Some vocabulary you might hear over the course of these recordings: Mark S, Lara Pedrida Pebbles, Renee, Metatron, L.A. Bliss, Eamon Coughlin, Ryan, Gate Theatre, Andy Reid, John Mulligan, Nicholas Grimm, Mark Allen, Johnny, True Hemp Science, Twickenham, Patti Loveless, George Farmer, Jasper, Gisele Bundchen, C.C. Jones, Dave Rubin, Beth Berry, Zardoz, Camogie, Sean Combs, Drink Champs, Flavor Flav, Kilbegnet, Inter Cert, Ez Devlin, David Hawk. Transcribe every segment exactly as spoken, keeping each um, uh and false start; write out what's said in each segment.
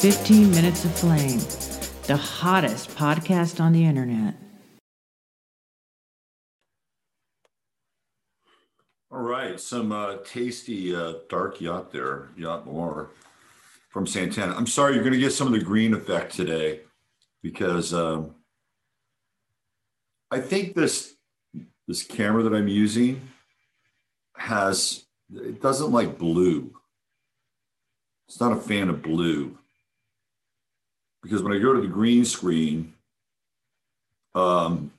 fifteen Minutes of Flame, the hottest podcast on the internet. All right, some uh, tasty uh, dark yacht there, Yacht Boy from Santana. I'm sorry, you're going to get some of the green effect today because um, I think this this camera that I'm using has, it doesn't like blue. It's not a fan of blue. Because when I go to the green screen, um,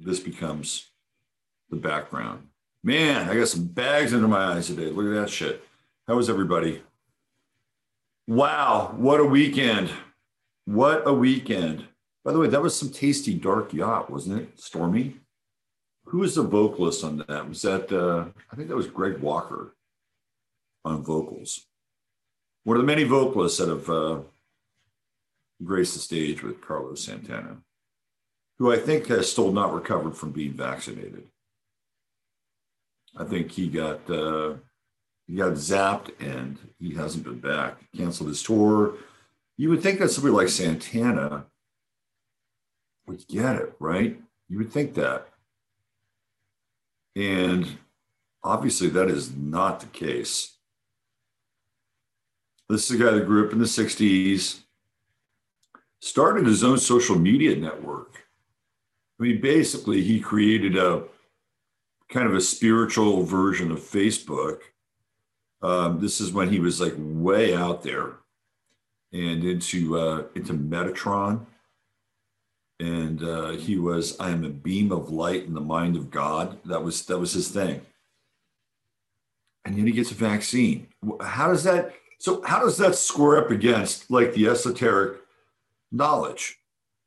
this becomes the background. Man, I got some bags under my eyes today. Look at that shit. How was everybody? Wow, what a weekend. What a weekend. By the way, that was some tasty dark yacht, wasn't it? Stormy? Who was the vocalist on that? Was that, uh, I think that was Greg Walker on vocals. One of the many vocalists that have... Uh, graced the stage with Carlos Santana, who I think has still not recovered from being vaccinated. I think he got uh, he got zapped and he hasn't been back. Canceled his tour. You would think that somebody like Santana would get it, right? You would think that. And obviously that is not the case. This is a guy that grew up in the sixties, started his own social media network. I mean, basically, he created a kind of a spiritual version of Facebook. Um, this is when he was like way out there and into uh, into Metatron. And uh, he was, I am a beam of light in the mind of God. That was that was his thing. And then he gets a vaccine. How does that, so how does that square up against like the esoteric knowledge?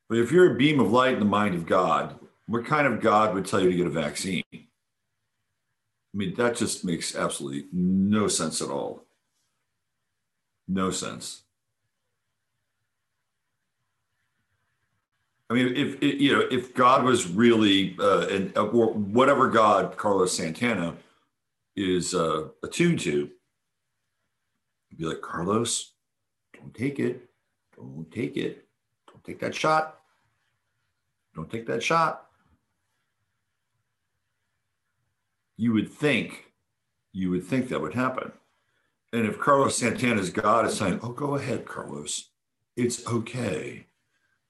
But if you're a beam of light in the mind of God, what kind of God would tell you to get a vaccine? I mean, that just makes absolutely no sense at all. No sense. I mean, if it, you know, if God was really, uh, and or whatever God Carlos Santana is uh, attuned to, he'd be like, Carlos, don't take it. Don't take it. Take that shot. Don't take that shot. You would think, you would think that would happen. And if Carlos Santana's God is saying, oh, go ahead, Carlos. It's okay.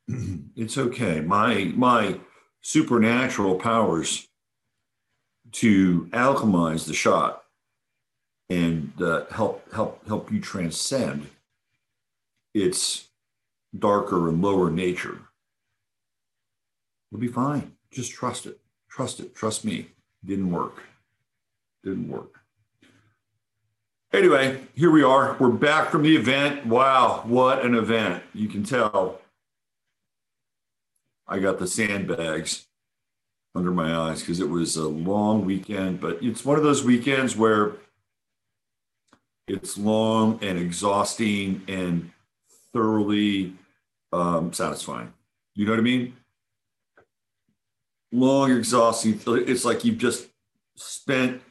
It's okay. My, my supernatural powers to alchemize the shot and uh, help, help, help you transcend its darker and lower nature, we'll be fine. Just trust it. Trust it. Trust me. Didn't work. Didn't work. Anyway, here we are. We're back from the event. Wow, what an event. You can tell I got the sandbags under my eyes because it was a long weekend, but it's one of those weekends where it's long and exhausting and thoroughly um, satisfying. You know what I mean? Long, exhausting. It's like you've just spent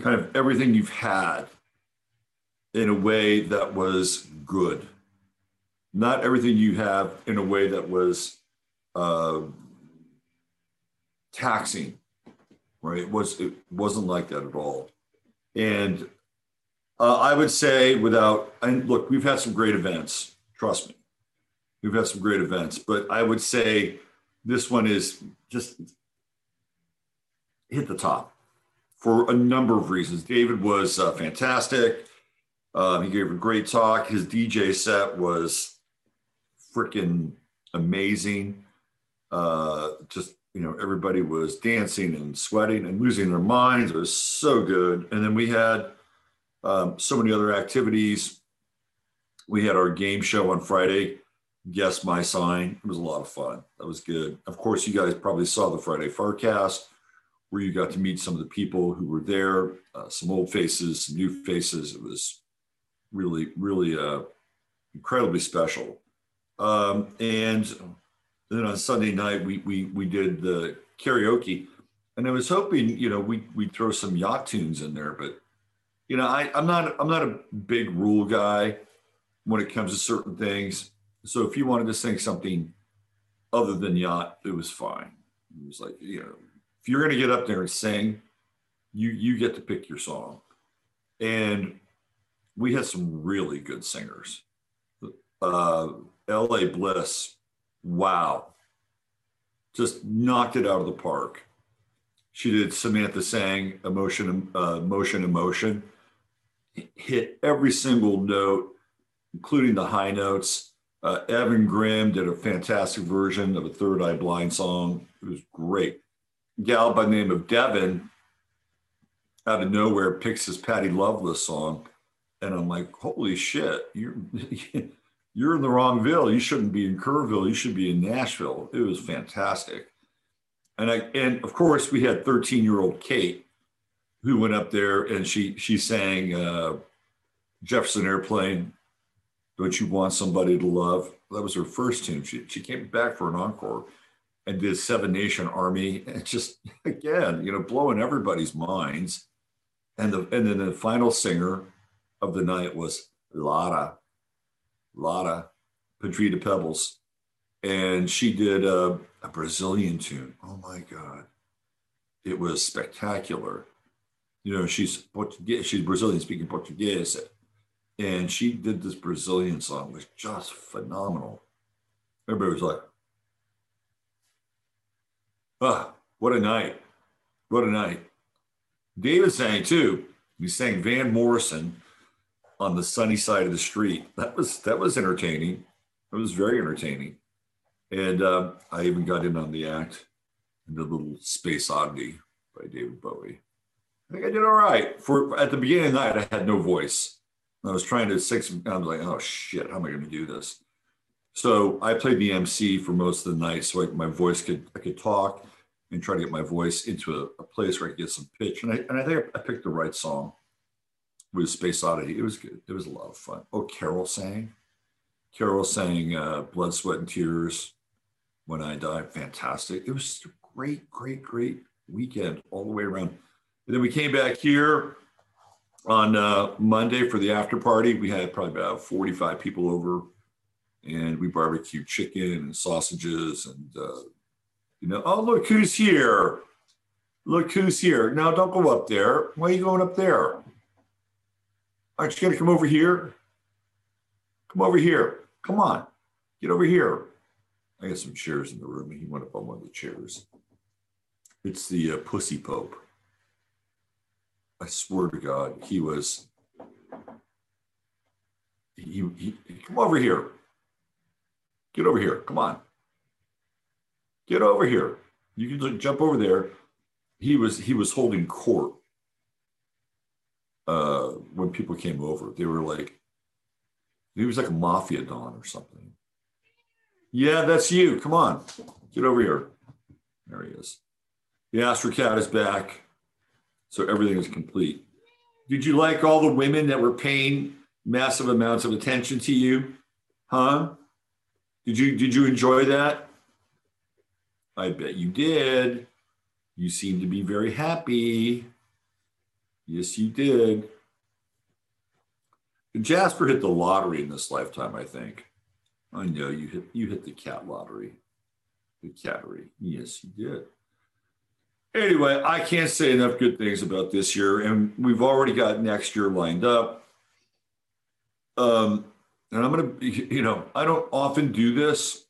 kind of everything you've had in a way that was good. Not everything you have in a way that was uh, taxing, right? It, was, it wasn't like that at all. And Uh, I would say without, and look, we've had some great events, trust me. We've had some great events, but I would say this one is just hit the top for a number of reasons. David was uh, fantastic. Um, he gave a great talk. His D J set was freaking amazing. Uh, just, you know, everybody was dancing and sweating and losing their minds. It was so good. And then we had um, so many other activities. We had our game show on Friday, Guess My Sign. It was a lot of fun. That was good. Of course, you guys probably saw the Friday Farcast, where you got to meet some of the people who were there, uh, some old faces, some new faces. It was really, really uh, incredibly special. Um, and then on Sunday night, we we we did the karaoke. And I was hoping, you know, we, we'd throw some yacht tunes in there. But, you know, I, I'm not I'm not a big rule guy when it comes to certain things. So if you wanted to sing something other than yacht, it was fine. It was like, you know, if you're going to get up there and sing, you you get to pick your song. And we had some really good singers. Uh, L A. Bliss, wow, just knocked it out of the park. She did Samantha Sang, Emotion, uh, Emotion, Emotion. Hit every single note, including the high notes. Uh, Evan Grimm did a fantastic version of a Third Eye Blind song. It was great. Gal by the name of Devin out of nowhere picks his Patti Loveless song, and I'm like, holy shit, you're you're in the wrong ville. You shouldn't be in Kerrville. You should be in Nashville. It was fantastic. And I and of course we had thirteen year old Kate who went up there and she she sang uh, Jefferson Airplane, Don't You Want Somebody to Love. That was her first tune. She she came back for an encore and did Seven Nation Army, and just, again, you know, blowing everybody's minds. And the and then the final singer of the night was Lara, Lara Pedrida Pebbles. And she did a, a Brazilian tune. Oh my God. It was spectacular. You know, she's Portuguese, she's Brazilian, speaking Portuguese. And she did this Brazilian song, which was just phenomenal. Everybody was like, ah, what a night. What a night. David sang too. He sang Van Morrison on The Sunny Side of the Street. That was that was entertaining. It was very entertaining. And uh, I even got in on the act and the little Space Oddity by David Bowie. I think I did all right. For at the beginning of the night, I had no voice. I was trying to sing some, I was like, oh shit, how am I going to do this? So I played the M C for most of the night, so I, my voice could, I could talk and try to get my voice into a, a place where I could get some pitch. And I, and I think I picked the right song with Space Oddity. It was good. It was a lot of fun. Oh, Carol sang. Carol sang uh, Blood, Sweat, and Tears When I Die. Fantastic. It was just a great, great, great weekend all the way around. And then we came back here on uh, Monday for the after party. We had probably about forty-five people over. And we barbecued chicken and sausages and, uh, you know, oh, look who's here. Look who's here. Now, don't go up there. Why are you going up there? Aren't you going to come over here? Come over here. Come on. Get over here. I got some chairs in the room, and he went up on one of the chairs. It's the uh, Pussy Pope. I swear to God, he was, he, he, come over here. Get over here. Come on. Get over here. You can look, jump over there. He was he was holding court uh, when people came over. They were like, he was like a mafia don or something. Yeah, that's you. Come on. Get over here. There he is. The Astrocat is back. So everything is complete. Did you like all the women that were paying massive amounts of attention to you? Huh? Did you did you enjoy that? I bet you did. You seem to be very happy. Yes, you did. Jasper hit the lottery in this lifetime, I think. I know you hit you hit the cat lottery. The cattery. Yes, you did. Anyway, I can't say enough good things about this year, and we've already got next year lined up. Um And I'm going to, you know, I don't often do this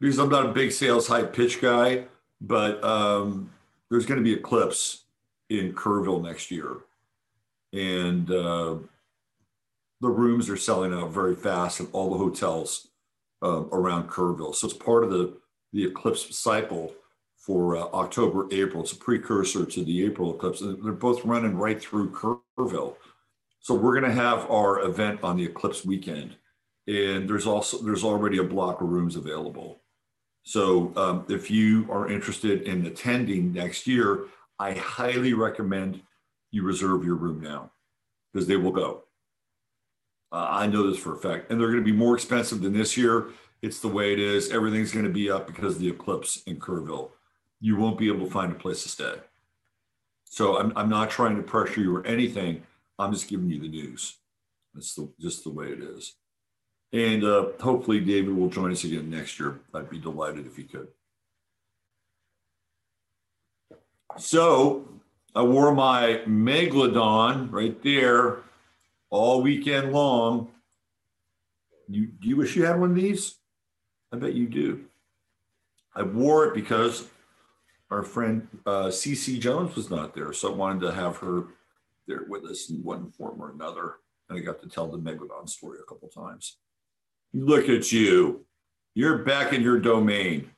because I'm not a big sales high pitch guy, but um, there's going to be eclipse in Kerrville next year. And uh, the rooms are selling out very fast in all the hotels uh, around Kerrville. So it's part of the, the eclipse cycle for uh, October, April. It's a precursor to the April eclipse. And they're both running right through Kerrville. So we're going to have our event on the eclipse weekend. And there's also, there's already a block of rooms available. So um, if you are interested in attending next year, I highly recommend you reserve your room now because they will go. Uh, I know this for a fact. And they're going to be more expensive than this year. It's the way it is. Everything's going to be up because of the eclipse in Kerrville. You won't be able to find a place to stay. So I'm, I'm not trying to pressure you or anything. I'm just giving you the news. That's the, just the way it is. And uh, hopefully David will join us again next year. I'd be delighted if he could. So I wore my Megalodon right there all weekend long. You, do you wish you had one of these? I bet you do. I wore it because our friend uh, C C Jones was not there. So I wanted to have her there with us in one form or another. And I got to tell the Megalodon story a couple times. Look at you. You're back in your domain.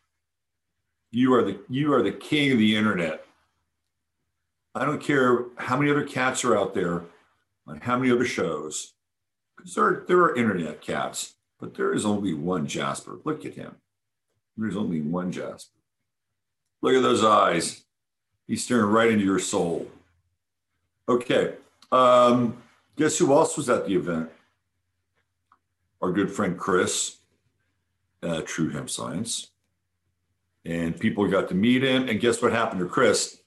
You are the you are the king of the internet. I don't care how many other cats are out there on how many other shows, because there, there are internet cats, but there is only one Jasper. Look at him. There's only one Jasper. Look at those eyes. He's staring right into your soul. Okay. Um, guess who else was at the event? Our good friend Chris, uh, True Hemp Science. And people got to meet him. And guess what happened to Chris?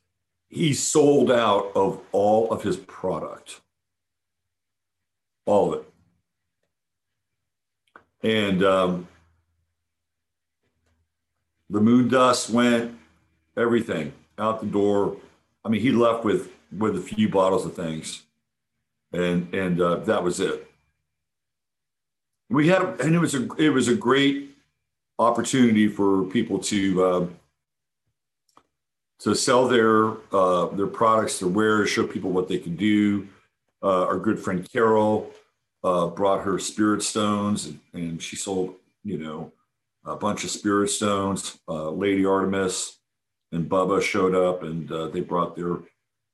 He sold out of all of his product. All of it. And um, the moon dust went, everything, out the door. I mean, he left with, with a few bottles of things. And and uh, that was it. We had, and it was a it was a great opportunity for people to uh, to sell their uh, their products, their wares, show people what they can do. Uh, our good friend Carol uh, brought her spirit stones, and, and she sold you know a bunch of spirit stones. Uh, Lady Artemis and Bubba showed up, and uh, they brought their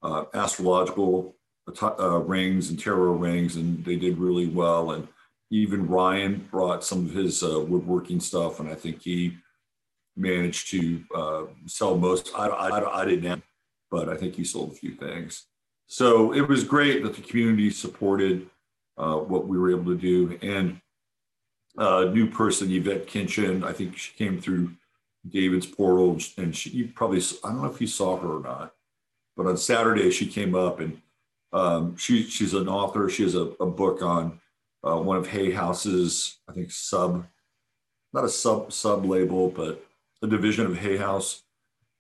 uh, astrological Uh, rings and tarot rings, and they did really well. And even Ryan brought some of his uh, woodworking stuff, and I think he managed to uh, sell most. I, I, I didn't have, but I think he sold a few things. So it was great that the community supported uh, what we were able to do. And a uh, new person, Yvette Kinchin, I think she came through David's portal, and she you probably, I don't know if you saw her or not, but on Saturday she came up and Um, she, she's an author. She has a, a book on uh, one of Hay House's, I think, sub, not a sub sub label, but a division of Hay House.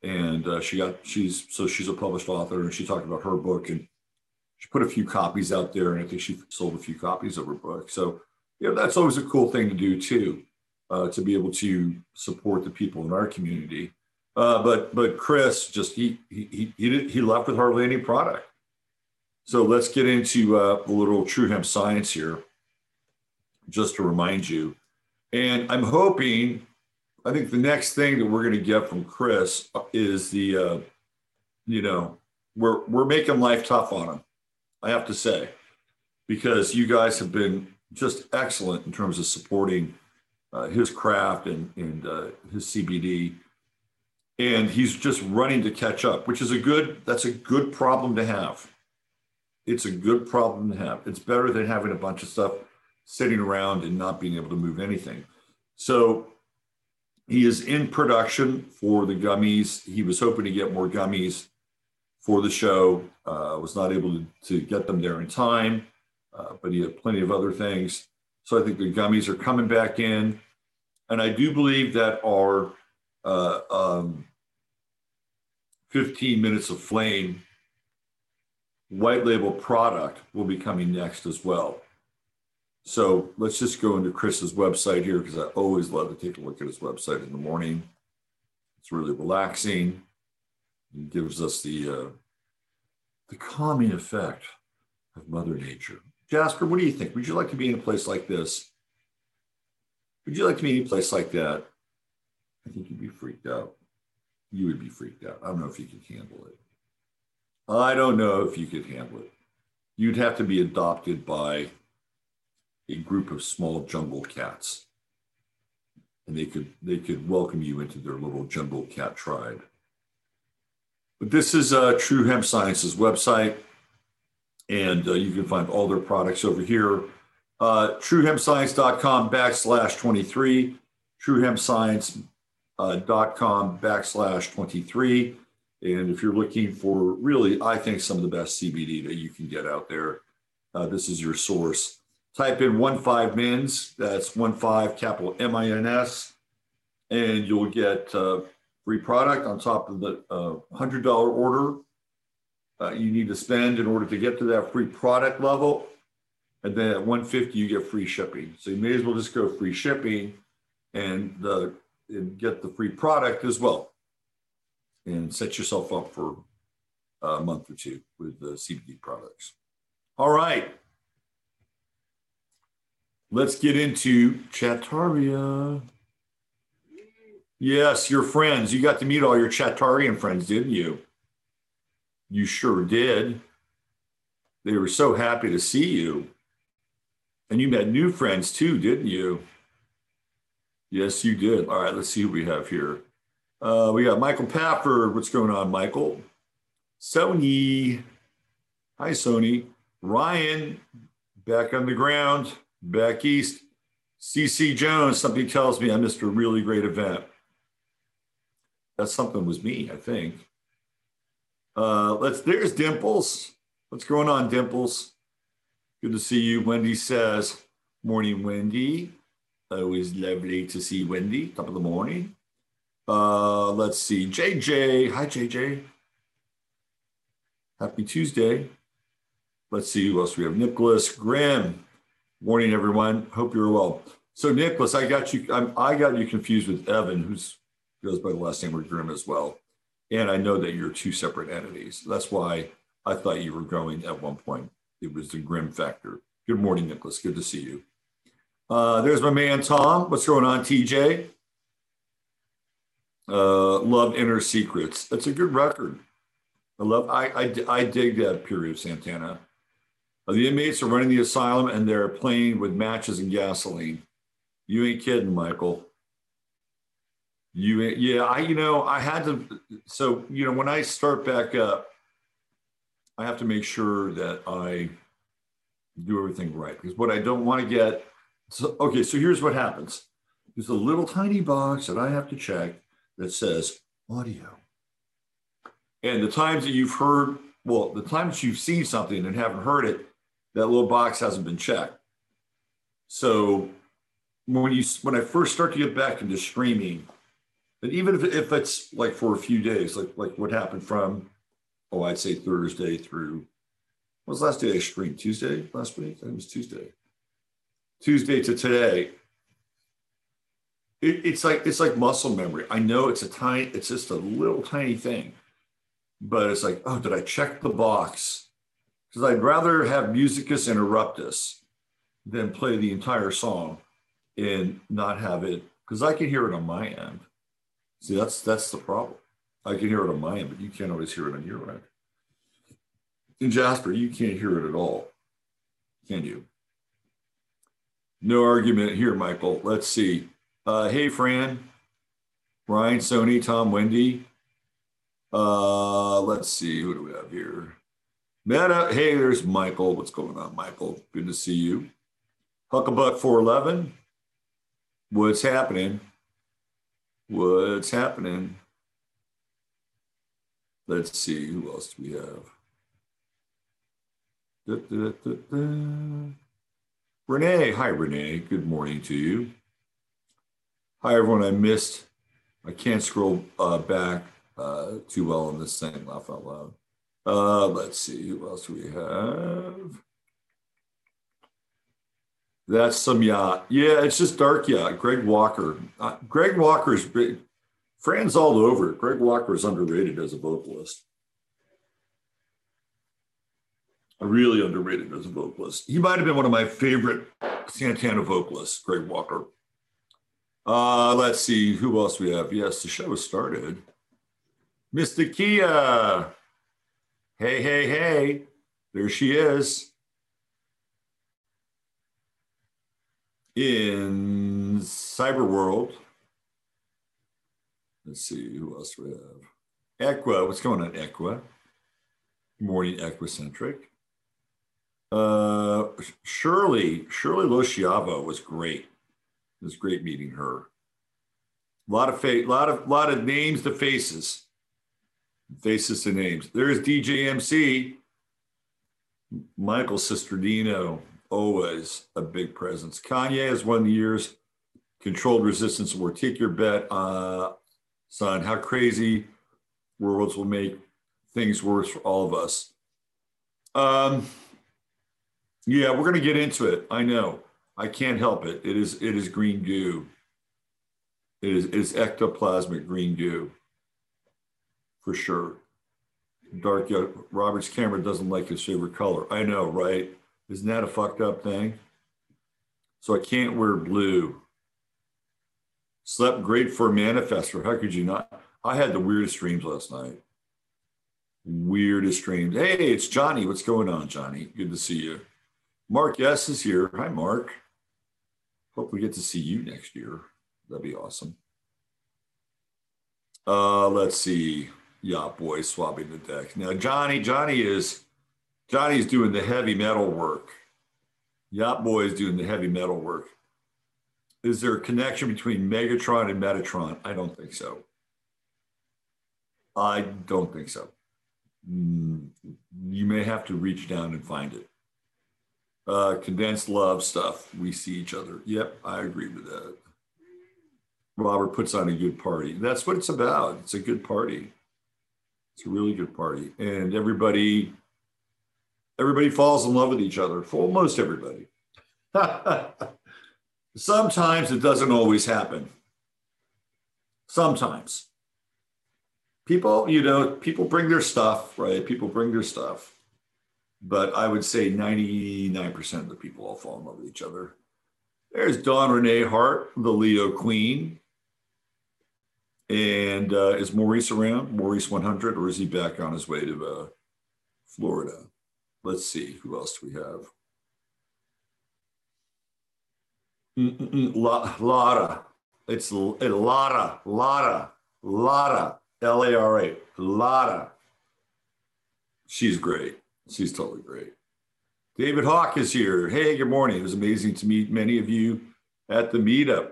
And uh, she got, she's, so she's a published author, and she talked about her book, and she put a few copies out there, and I think she sold a few copies of her book. So, you know, that's always a cool thing to do too, uh, to be able to support the people in our community. Uh, but, but Chris just, he, he, he, did, he left with hardly any product. So let's get into uh, a little True Hemp Science here, just to remind you. And I'm hoping, I think the next thing that we're going to get from Chris is the, uh, you know, we're, we're making life tough on him, I have to say, because you guys have been just excellent in terms of supporting uh, his craft and, and uh, his C B D. And he's just running to catch up, which is a good, that's a good problem to have. It's a good problem to have. It's better than having a bunch of stuff sitting around and not being able to move anything. So he is in production for the gummies. He was hoping to get more gummies for the show. Uh, was not able to, to get them there in time, uh, but he had plenty of other things. So I think the gummies are coming back in. And I do believe that our uh, um, fifteen minutes of flame white label product will be coming next as well. So let's just go into Chris's website here, because I always love to take a look at his website in the morning. It's really relaxing. It gives us the uh, the calming effect of Mother Nature. Jasper, what do you think? Would you like to be in a place like this? Would you like to be in a place like that? I think you'd be freaked out. You would be freaked out. I don't know if you could handle it. I don't know if you could handle it. You'd have to be adopted by a group of small jungle cats. And they could they could welcome you into their little jungle cat tribe. But this is uh, True Hemp Science's website. And uh, you can find all their products over here. Uh, true hemp science dot com backslash twenty-three. true hemp science dot com backslash twenty-three. And if you're looking for really, I think, some of the best C B D that you can get out there, uh, this is your source. Type in one five mins, that's one five capital M I N S, and you'll get uh, free product on top of the uh, one hundred dollar order uh, you need to spend in order to get to that free product level. And then at one hundred fifty dollars, you get free shipping. So you may as well just go free shipping and, uh, and get the free product as well. And set yourself up for a month or two with the C B D products. All right. Let's get into Chattaria. Yes, your friends. You got to meet all your Chattarian friends, didn't you? You sure did. They were so happy to see you. And you met new friends too, didn't you? Yes, you did. All right, let's see who we have here. Uh, we got Michael Pafford. What's going on, Michael? Sony. Hi, Sony. Ryan, back on the ground, back east. C C. Jones, something tells me I missed a really great event. That something was me, I think. Uh, let's. There's Dimples. What's going on, Dimples? Good to see you. Wendy says, morning, Wendy. Always lovely to see Wendy, top of the morning. Uh, let's see, J J. Hi, J J. Happy Tuesday. Let's see who else we have. Nicholas Grimm. Morning, everyone. Hope you're well. So, Nicholas, I got you. I'm, I got you confused with Evan, who goes by the last name of Grimm as well. And I know that you're two separate entities. That's why I thought you were going at one point. It was the Grimm factor. Good morning, Nicholas. Good to see you. Uh, there's my man Tom. What's going on, T J? Uh, love Inner Secrets. That's a good record. I love. I, I I dig that period of Santana. The inmates are running the asylum and they're playing with matches and gasoline. You ain't kidding, Michael. You ain't, yeah. I you know I had to. So you know when I start back up, I have to make sure that I do everything right because what I don't want to get. So, okay, so here's what happens. There's a little tiny box that I have to check that says audio. And the times that you've heard, well, the times you've seen something and haven't heard it, that little box hasn't been checked. So when you when I first start to get back into streaming, and even if, if it's like for a few days, like, like what happened from, oh, I'd say Thursday through, what was the last day I streamed? Tuesday last week? I think it was Tuesday. Tuesday to today. It, it's like it's like muscle memory. I know it's a tiny, it's just a little tiny thing, but it's like, oh, did I check the box? Because I'd rather have musicus interruptus than play the entire song and not have it, because I can hear it on my end. See, that's that's the problem. I can hear it on my end, but you can't always hear it on your end. And Jasper, you can't hear it at all, can you? No argument here, Michael. Let's see. Uh, hey, Fran, Ryan, Sony, Tom, Wendy. Uh, let's see, who do we have here? Meta, hey, there's Michael. What's going on, Michael? Good to see you. Huckabuck four eleven. What's happening? What's happening? Let's see, who else do we have? Da, da, da, da. Renee, hi, Renee. Good morning to you. Hi, everyone. I missed. I can't scroll uh, back uh, too well on this thing. Laugh out loud. Uh, let's see. Who else we have? That's some yacht. Yeah, it's just dark yacht. Greg Walker. Uh, Greg Walker's big. Fans all over. Greg Walker is underrated as a vocalist. Really underrated as a vocalist. He might have been one of my favorite Santana vocalists, Greg Walker. Uh, let's see, who else we have? Yes, the show has started. Mister Kia. Hey, hey, hey. There she is. In Cyber World. Let's see, who else we have? Equa, what's going on, Equa? Good morning, Equicentric. Uh, Shirley, Shirley Losciavo was great. It was great meeting her. A lot of fa- lot of lot of names to faces, faces to names. There's D J M C, Michael Cisternino, always a big presence. Kanye has won the year's Controlled Resistance Award. Take your bet, uh, son. How crazy worlds will make things worse for all of us. Um. Yeah, we're going to get into it. I know. I can't help it. It is it is green goo. It is, it is ectoplasmic green goo, for sure. Dark yellow. Robert's camera doesn't like his favorite color. I know, right? Isn't that a fucked up thing? So I can't wear blue. Slept great for a manifestor. How could you not? I had the weirdest dreams last night. Weirdest dreams. Hey, it's Johnny. What's going on, Johnny? Good to see you. Mark S is here. Hi, Mark. Hope we get to see you next year. That'd be awesome. Uh, let's see. Yacht Boy swapping the deck. Now, Johnny, Johnny is, Johnny's doing the heavy metal work. Yacht Boy is doing the heavy metal work. Is there a connection between Megatron and Metatron? I don't think so. I don't think so. Mm, you may have to reach down and find it. Uh, condensed love stuff. We see each other. Yep, I agree with that. Robert puts on a good party. That's what it's about. It's a good party. It's a really good party. And everybody, everybody falls in love with each other. For almost everybody. Sometimes it doesn't always happen. Sometimes. People, you know, people bring their stuff, right? People bring their stuff. But I would say ninety-nine percent of the people all fall in love with each other. There's Don Renee Hart, the Leo Queen. And uh, is Maurice around? Maurice one hundred, or is he back on his way to uh, Florida? Let's see, who else do we have? Mm-mm-mm, La- Lara, it's L- Lara, Lara, Lara, L A R A, Lara. She's great. She's totally great. David Hawk is here. Hey, good morning. It was amazing to meet many of you at the meetup.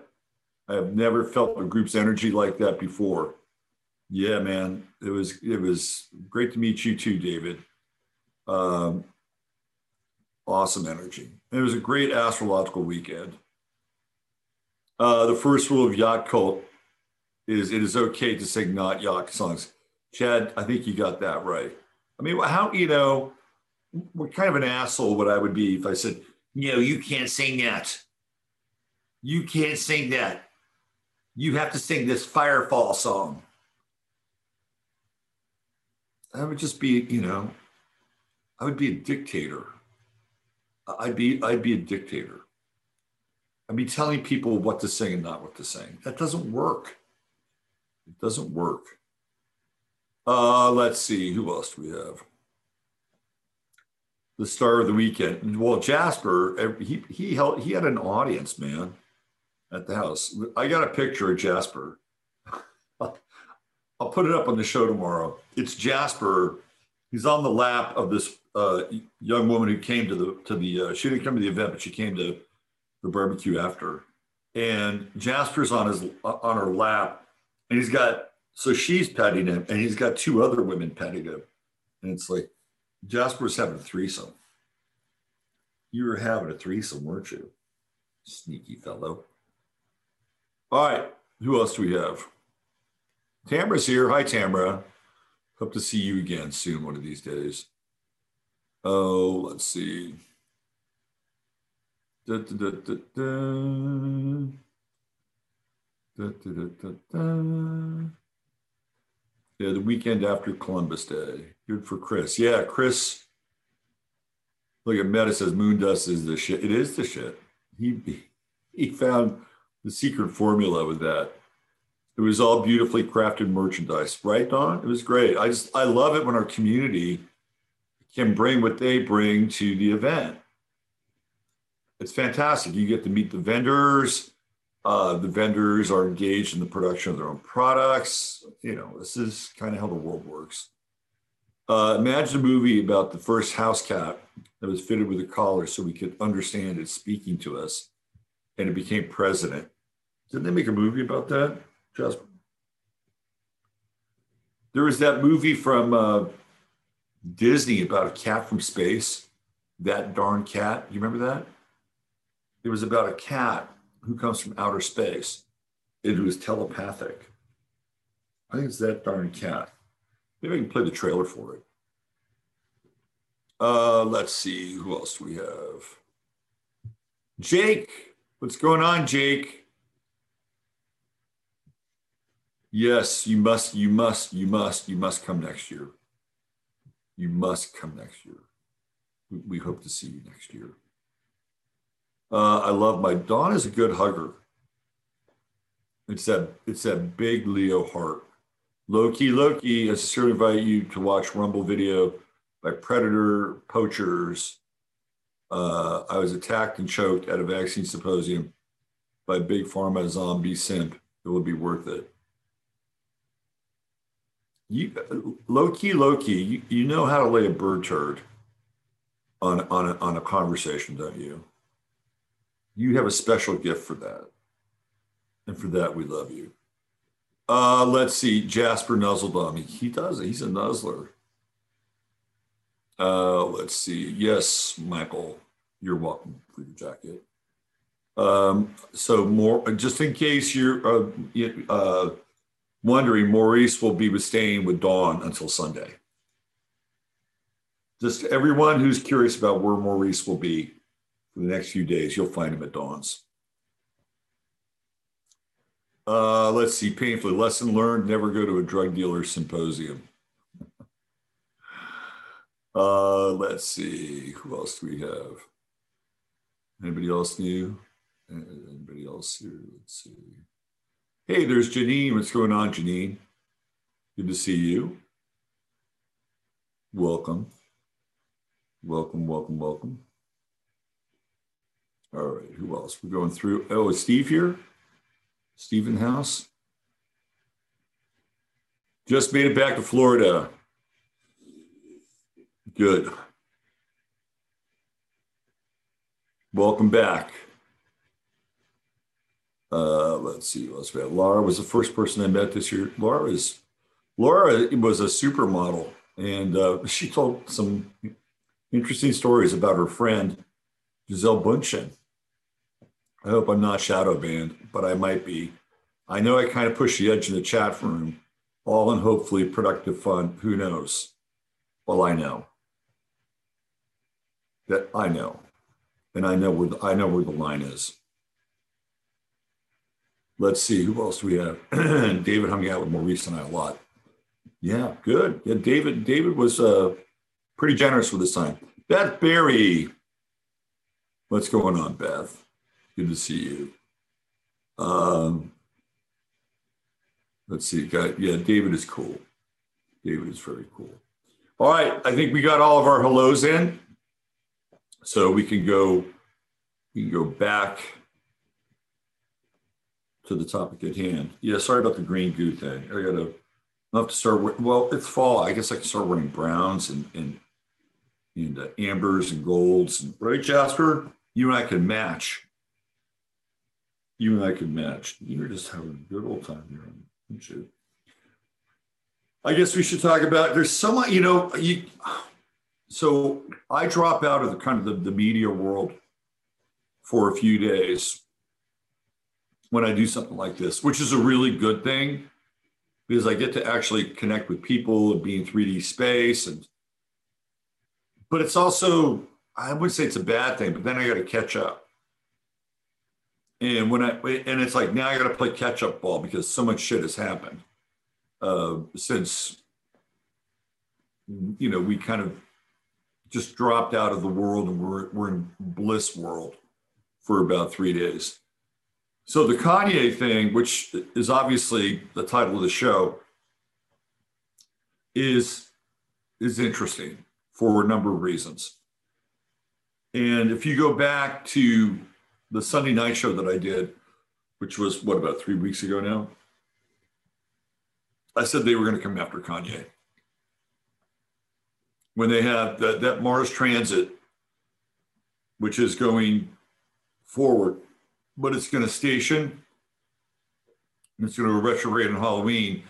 I have never felt a group's energy like that before. Yeah, man. It was it was great to meet you too, David. Um, awesome energy. It was a great astrological weekend. Uh, the first rule of Yacht Cult is it is okay to sing not yacht songs. Chad, I think you got that right. I mean, how, you know, what kind of an asshole would I would be if I said, no, you can't sing that. You can't sing that. You have to sing this Firefall song. I would just be, you know, I would be a dictator. I'd be, I'd be a dictator. I'd be telling people what to sing and not what to sing. That doesn't work. It doesn't work. Uh, let's see, who else do we have? The star of the weekend. Well, Jasper, he he held, he had an audience, man, at the house. I got a picture of Jasper. I'll put it up on the show tomorrow. It's Jasper. He's on the lap of this uh, young woman who came to the, to the uh, she didn't come to the event, but she came to the barbecue after. And Jasper's on his on her lap, and he's got, so she's petting him, and he's got two other women petting him. And it's like, Jasper's having a threesome. You were having a threesome, weren't you? Sneaky fellow. All right, who else do we have? Tamara's here. Hi, Tamara. Hope to see you again soon, one of these days. Oh, let's see. Da, da, da, da, da. Da, da, da, da, da. Yeah, the weekend after Columbus Day. Good for Chris. Yeah, Chris. Look at Meta says moon dust is the shit. It is the shit. He he found the secret formula with that. It was all beautifully crafted merchandise, right, Don? It was great. I just I love it when our community can bring what they bring to the event. It's fantastic. You get to meet the vendors. Uh, the vendors are engaged in the production of their own products. You know, this is kind of how the world works. Uh, imagine a movie about the first house cat that was fitted with a collar so we could understand it speaking to us, and it became president. Didn't they make a movie about that, Jasper? There was that movie from uh, Disney about a cat from space, That Darn Cat. You remember that? It was about a cat who comes from outer space. It was telepathic. I think it's That Darn Cat. Maybe I can play the trailer for it. Uh, let's see, who else do we have? Jake, what's going on, Jake? Yes, you must, you must, you must, you must come next year. You must come next year. We, we hope to see you next year. Uh, I love my, Dawn is a good hugger. It's that, it's that big Leo heart. Loki, Loki, I sincerely invite you to watch Rumble video by Predator Poachers. Uh, I was attacked and choked at a vaccine symposium by Big Pharma Zombie Simp. It will be worth it. You, Loki, Loki, you, you know how to lay a bird turd on, on, a, on a conversation, don't you? You have a special gift for that. And for that, we love you. Uh, let's see, Jasper nuzzled on me. He does it. He's a nuzzler. Uh, let's see. Yes, Michael, you're welcome for your jacket. Um, so more, just in case you're uh, uh, wondering, Maurice will be staying with Dawn until Sunday. Just everyone who's curious about where Maurice will be for the next few days, you'll find him at Dawn's. Uh, let's see, painfully, lesson learned, never go to a drug dealer symposium. Uh, let's see, who else do we have? Anybody else new? Anybody else here? Let's see. Hey, there's Janine. What's going on, Janine? Good to see you. Welcome. Welcome, welcome, welcome. All right, who else? We're going through. Oh, is Steve here? Stephen House. Just made it back to Florida. Good. Welcome back. Uh, let's see. Let's see. Laura was the first person I met this year. Laura is, Laura was a supermodel, and uh, she told some interesting stories about her friend Gisele Bundchen. I hope I'm not shadow banned, but I might be. I know I kind of push the edge in the chat room, all in hopefully productive fun. Who knows? Well, I know. That I know, and I know where the, I know where the line is. Let's see, who else do we have? David hung out with Maurice and I a lot. Yeah, good. Yeah, David. David was uh, pretty generous with his time. Beth Berry, what's going on, Beth? Good to see you. Um, let's see, guy. Yeah, David is cool. David is very cool. All right, I think we got all of our hellos in, so we can go. We can go back to the topic at hand. Yeah, sorry about the green goo thing. I gotta. I have to start. Well, it's fall. I guess I can start wearing browns and and and uh, ambers and golds. And, right, Jasper? You and I can match. You and I could match. You're just having a good old time here, aren't you? I guess we should talk about, there's so much, you know, you, so I drop out of the kind of the, the media world for a few days when I do something like this, which is a really good thing because I get to actually connect with people and be in three D space. And but it's also, I wouldn't say it's a bad thing, but then I got to catch up. And when I, and it's like, now I got to play catch up ball because so much shit has happened. uh, since, you know, we kind of just dropped out of the world and we're, we're in bliss world for about three days. So the Kanye thing, which is obviously the title of the show, is, is interesting for a number of reasons. And if you go back to the Sunday night show that I did, which was, what, about three weeks ago now? I said they were going to come after Kanye. When they have that, that Mars transit, which is going forward, but it's going to station, and it's going to retrograde on Halloween,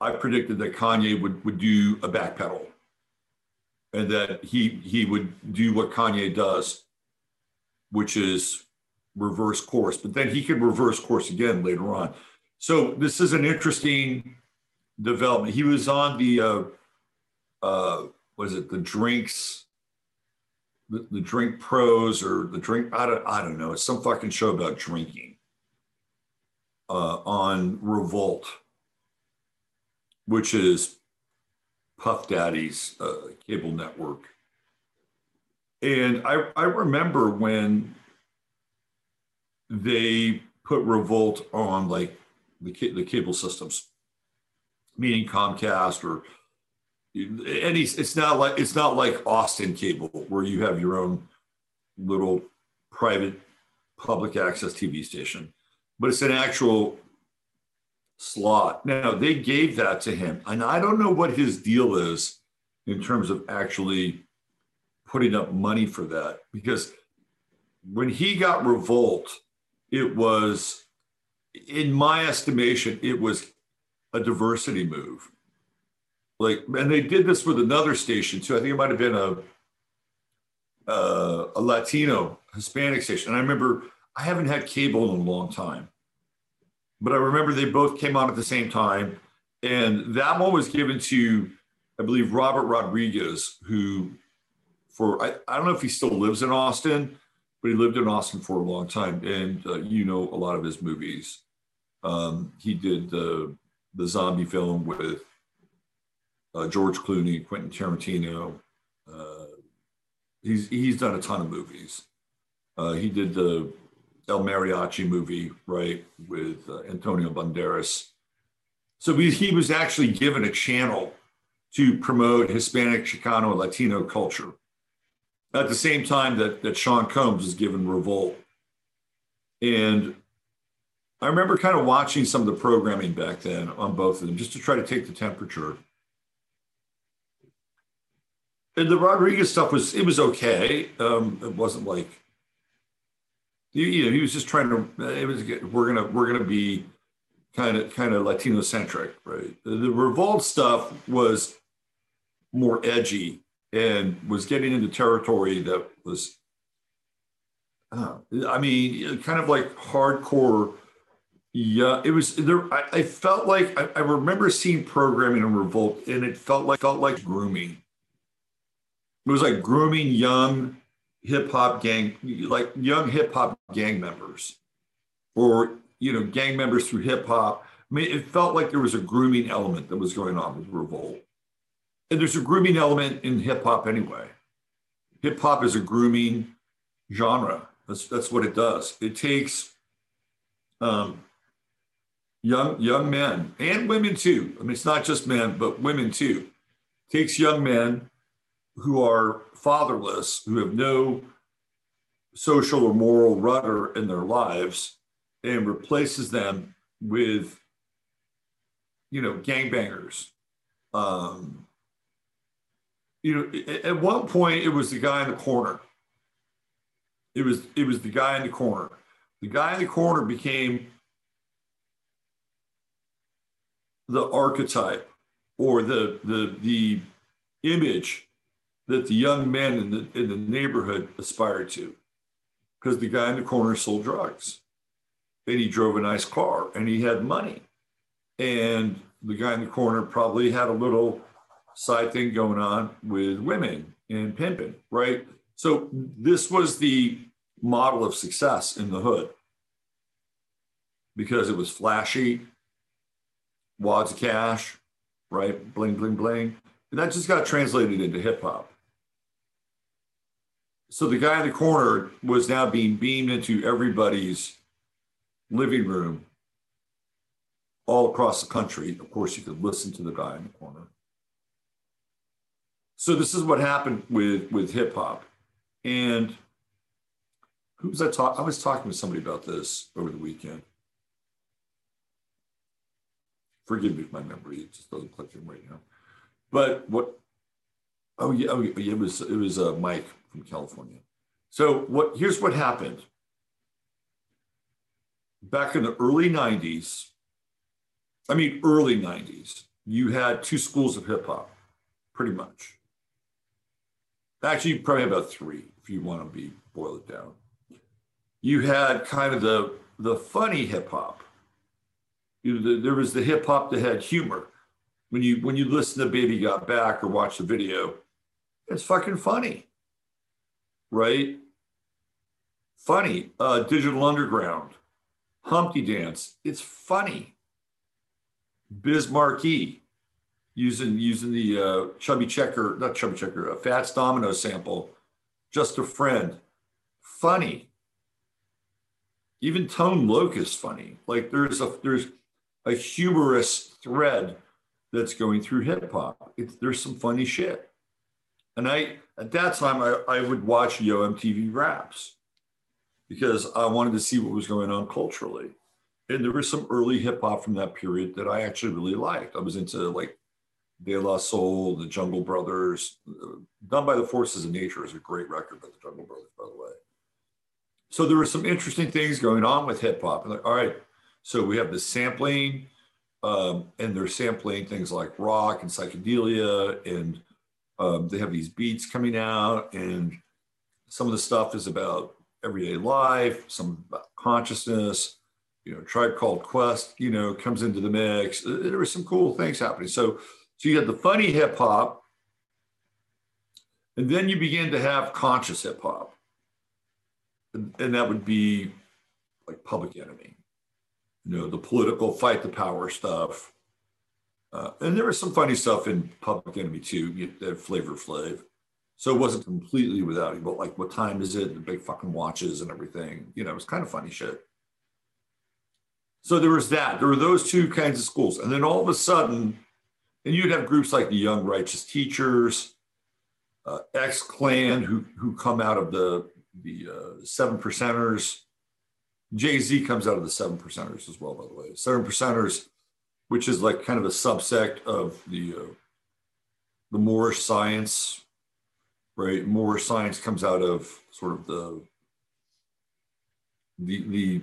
I predicted that Kanye would, would do a backpedal and that he, he would do what Kanye does, which is reverse course, but then he could reverse course again later on. So this is an interesting development. He was on the, uh, uh, what is it, the drinks, the, the drink pros or the drink, I don't, I don't know. It's some fucking show about drinking uh, on Revolt, which is Puff Daddy's uh, cable network. And I, I remember when they put Revolt on like the, the cable systems, meaning Comcast or any, it's not like, it's not like Austin Cable where you have your own little private public access T V station, but it's an actual slot. Now they gave that to him, and I don't know what his deal is in terms of actually putting up money for that, because when he got Revolt, it was, in my estimation, it was a diversity move. Like, and they did this with another station too. I think it might have been a uh, a Latino Hispanic station. And I remember, I haven't had cable in a long time, but I remember they both came on at the same time, and that one was given to, I believe, Robert Rodriguez, who, for I, I don't know if he still lives in Austin, but he lived in Austin for a long time, and uh, you know a lot of his movies. Um, he did uh, the zombie film with uh, George Clooney, Quentin Tarantino. Uh, he's he's done a ton of movies. Uh, he did the El Mariachi movie, right, with uh, Antonio Banderas. So he, he was actually given a channel to promote Hispanic, Chicano, and Latino culture at the same time that, that Sean Combs was given Revolt. And I remember kind of watching some of the programming back then on both of them just to try to take the temperature. And the Rodriguez stuff was, it was okay. Um, it wasn't like, you know, he was just trying to, it was, we're gonna, we're gonna be kind of, kind of Latino centric, right? The, the Revolt stuff was more edgy and was getting into territory that was, uh, I mean, kind of like hardcore. Yeah, it was there. I, I felt like, I, I remember seeing programming in Revolt, and it felt like, felt like grooming. It was like grooming young hip hop gang, like young hip hop gang members, or, you know, gang members through hip hop. I mean, it felt like there was a grooming element that was going on with Revolt. And there's a grooming element in hip hop anyway. Hip hop is a grooming genre. That's, that's what it does. It takes um, young, young men and women too. I mean, it's not just men, but women too. It takes young men who are fatherless, who have no social or moral rudder in their lives, and replaces them with, you know, gangbangers. Um, you know, at one point it was the guy in the corner. It was, it was the guy in the corner. The guy in the corner became the archetype or the, the, the image that the young men in the, in the neighborhood aspired to, because the guy in the corner sold drugs and he drove a nice car and he had money. And the guy in the corner probably had a little side thing going on with women and pimping, right? So this was the model of success in the hood because it was flashy. wads of cash, right? Bling, bling, bling. And that just got translated into hip hop. So the guy in the corner was now being beamed into everybody's living room all across the country. Of course, you could listen to the guy in the corner. So this is what happened with, with hip hop. And who was I talking? I was talking with somebody about this over the weekend. Forgive me if my memory, it just doesn't click in right now. But what, oh yeah, oh, yeah it was, it was uh, Mike from California. So what? Here's what happened. Back in the early nineties, I mean, early nineties, you had two schools of hip hop, pretty much. Actually, you probably had about three, if you want to be boil it down. You had kind of the, the funny hip hop. You know, the, there was the hip hop that had humor. When you, when you listen to Baby Got Back or watch the video, it's fucking funny, right? Funny, uh, Digital Underground, Humpty Dance, it's funny. Biz Markie, using using the uh, Chubby Checker, not Chubby Checker, a Fats Domino sample, Just a Friend, funny. Even Tone Loc is funny. Like there's a there's a humorous thread that's going through hip hop. It's, there's some funny shit. And I at that time I, I would watch Yo M T V Raps because I wanted to see what was going on culturally. And there was some early hip hop from that period that I actually really liked. I was into like De La Soul, the Jungle Brothers. Done by the Forces of Nature is a great record by the Jungle Brothers, by the way. So there were some interesting things going on with hip hop. And like, all right, so we have the sampling, um, and they're sampling things like rock and psychedelia, and um, they have these beats coming out, and some of the stuff is about everyday life, some about consciousness. You know, Tribe Called Quest, you know, comes into the mix. There were some cool things happening. So, so you had the funny hip hop, and then you begin to have conscious hip hop, and, and that would be like Public Enemy, you know, the political fight the power stuff. Uh, and there was some funny stuff in Public Enemy too. You had Flavor Flav, so it wasn't completely without it. But like, what time is it? The big fucking watches and everything. You know, it was kind of funny shit. So there was that. There were those two kinds of schools. And then all of a sudden, and you'd have groups like the Young Righteous Teachers, uh, X-Clan, who, who come out of the, the uh, Seven Percenters. Jay-Z comes out of the Seven Percenters as well, by the way. Seven Percenters, which is like kind of a subsect of the, uh, the Moorish Science, right? Moorish Science comes out of sort of the, the, the,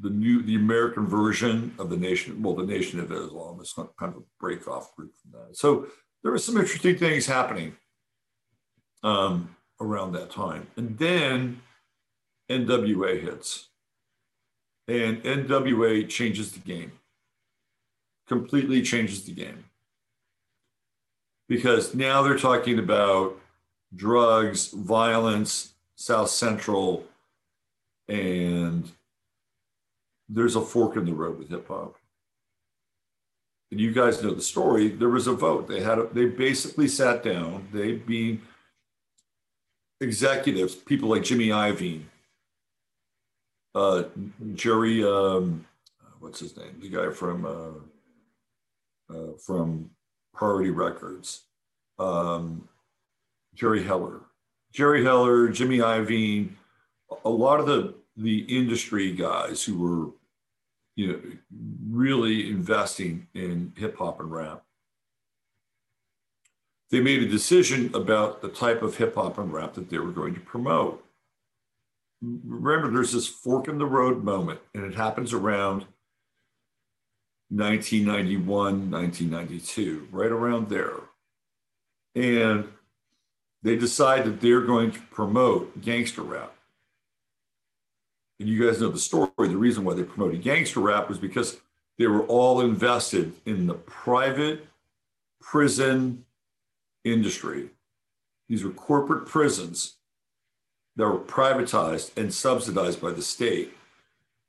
the new, the American version of the Nation, well, the Nation of Islam is kind of a break off group from that. So there were some interesting things happening um, around that time. And then N W A hits, and N W A changes the game, completely changes the game. Because now they're talking about drugs, violence, South Central, and there's a fork in the road with hip hop. And you guys know the story. There was a vote. They had, a, they basically sat down, they being executives, people like Jimmy Iovine, uh, Jerry, um, what's his name? The guy from, uh, uh, from Priority Records, um, Jerry Heller, Jerry Heller, Jimmy Iovine, a lot of the, the industry guys who were, you know, really investing in hip hop and rap. They made a decision about the type of hip hop and rap that they were going to promote. Remember, there's this fork in the road moment, and it happens around nineteen ninety-one, nineteen ninety-two, right around there. And they decide that they're going to promote gangster rap. And you guys know the story. The reason why they promoted gangster rap was because they were all invested in the private prison industry. These were corporate prisons that were privatized and subsidized by the state.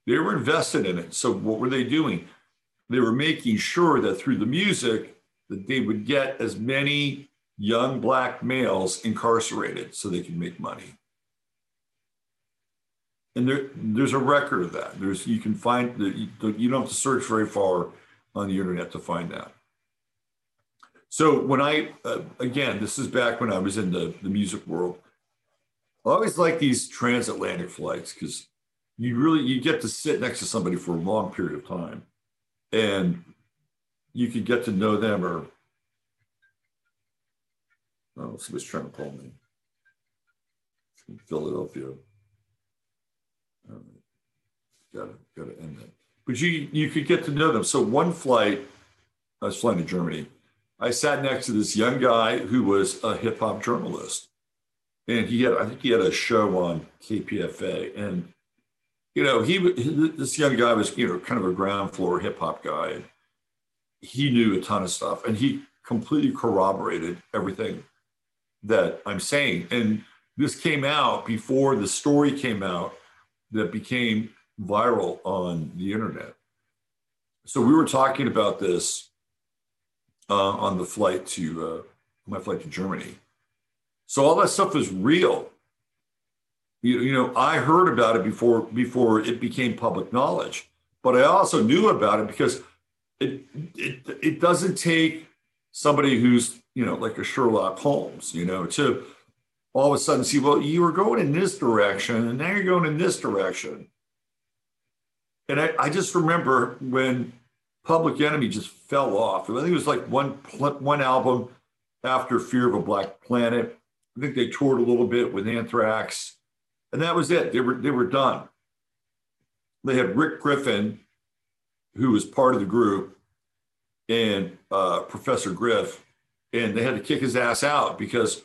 They were invested in it. So what were they doing? they were making sure that through the music that they would get as many young black males incarcerated so they could make money. And there, there's a record of that. There's, you can find, you don't have to search very far on the internet to find that. So when I, uh, again, this is back when I was in the, the music world, I always like these transatlantic flights because you really, you get to sit next to somebody for a long period of time and you could get to know them. Or, oh, somebody's trying to call me. From Philadelphia. Um, gotta, gotta end that. But you, you could get to know them. So one flight, I was flying to Germany. I sat next to this young guy who was a hip hop journalist. And he had, I think he had a show on K P F A. And, you know, he, this young guy was, you know, kind of a ground floor hip hop guy. And he knew a ton of stuff. And he completely corroborated everything that I'm saying. And this came out before the story came out that became viral on the internet. So we were talking about this uh, on the flight to, uh, my flight to Germany. So all that stuff is real. You, you know, I heard about it before, before it became public knowledge, but I also knew about it because it, it, it doesn't take somebody who's, you know, like a Sherlock Holmes, you know, to all of a sudden see, well, you were going in this direction and now you're going in this direction. And I, I just remember when Public Enemy just fell off. I think it was like one, one album after Fear of a Black Planet. I think they toured a little bit with Anthrax, and that was it. They were, they were done. They had Rick Griffin, who was part of the group, and uh, Professor Griff, and they had to kick his ass out because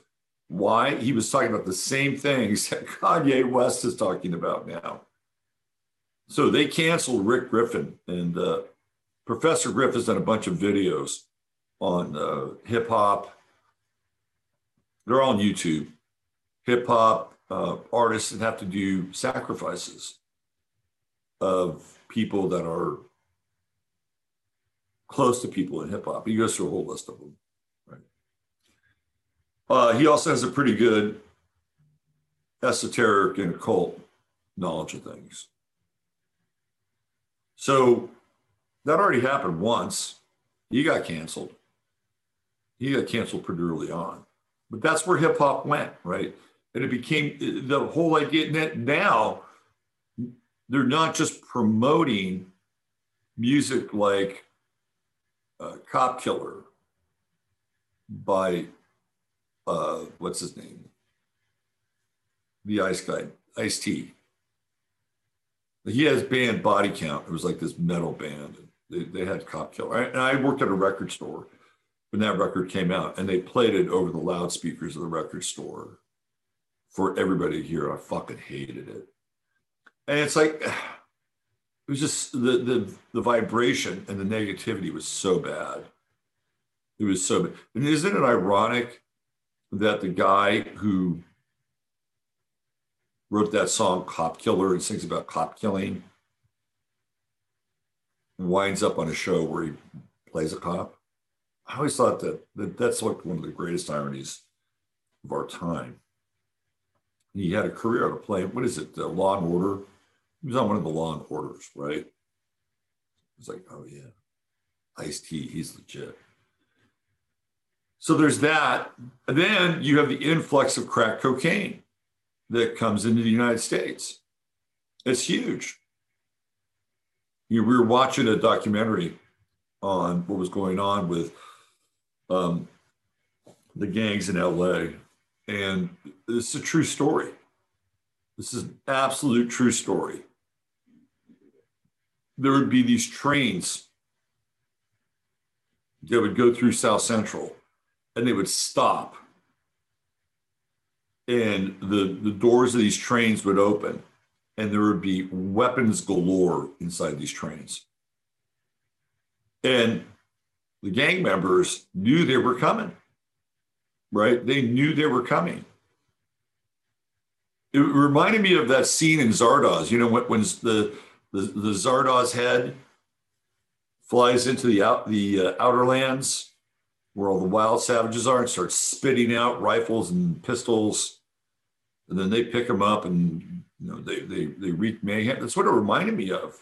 why? He was talking about the same things that Kanye West is talking about now. So they canceled Rick Griffin, and uh, Professor Griff has done a bunch of videos on uh, hip hop. They're on YouTube. Hip hop uh, artists that have to do sacrifices of people that are close to people in hip hop. He goes through a whole list of them. Right? Uh, he also has a pretty good esoteric and occult knowledge of things. So that already happened once. He got canceled. He got canceled pretty early on. But that's where hip hop went, right? And it became the whole idea. Now, they're not just promoting music like uh, Cop Killer by, uh, what's his name? The Ice Guy, Ice-T. He has band Body Count. It was like this metal band. They, they had Cop Killer. I, and I worked at a record store when that record came out, and they played it over the loudspeakers of the record store for everybody to hear. I fucking hated it. And it's like, it was just the, the, the vibration and the negativity was so bad. It was so bad. And isn't it ironic that the guy who wrote that song, Cop Killer, and sings about cop killing, and winds up on a show where he plays a cop? I always thought that, that that's like one of the greatest ironies of our time. He had a career to play. What is it? The Law and Order. He was on one of the Law and Orders, right? It's like, oh yeah, Ice-T, he's legit. So there's that. And then you have the influx of crack cocaine that comes into the United States. It's huge. You know, we were watching a documentary on what was going on with Um, the gangs in L A. And this is a true story. This is an absolute true story. There would be these trains that would go through South Central and they would stop. And the, the doors of these trains would open and there would be weapons galore inside these trains. And the gang members knew they were coming, right? They knew they were coming. It reminded me of that scene in Zardoz, you know, when, when the, the, the Zardoz head flies into the, out, the uh, outer lands where all the wild savages are and starts spitting out rifles and pistols. And then they pick them up and you know they they, they wreak mayhem. That's what it reminded me of.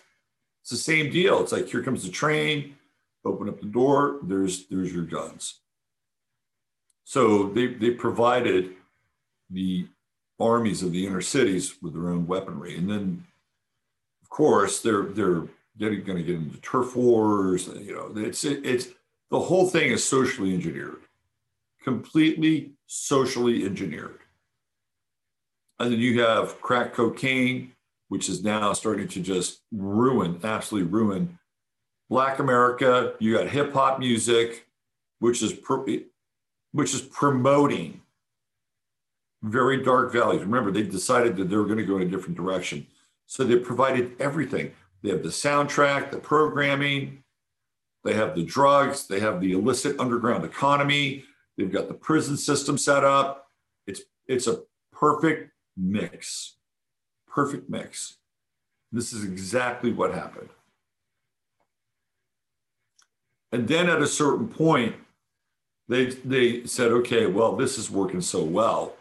It's the same deal. It's like, here comes the train, open up the door, there's, there's your guns. So they, they provided the armies of the inner cities with their own weaponry. And then, of course, they're they're getting going to get into turf wars. You know, it's it, it's the whole thing is socially engineered, completely socially engineered. And then you have crack cocaine, which is now starting to just ruin, absolutely ruin Black America. You got hip hop music, which is pro- which is promoting very dark values. Remember, they decided that they were going to go in a different direction. So they provided everything. They have the soundtrack, the programming, they have the drugs, they have the illicit underground economy, they've got the prison system set up. It's, it's a perfect mix, perfect mix. This is exactly what happened. And then at a certain point, they, they said, okay, well, this is working so well,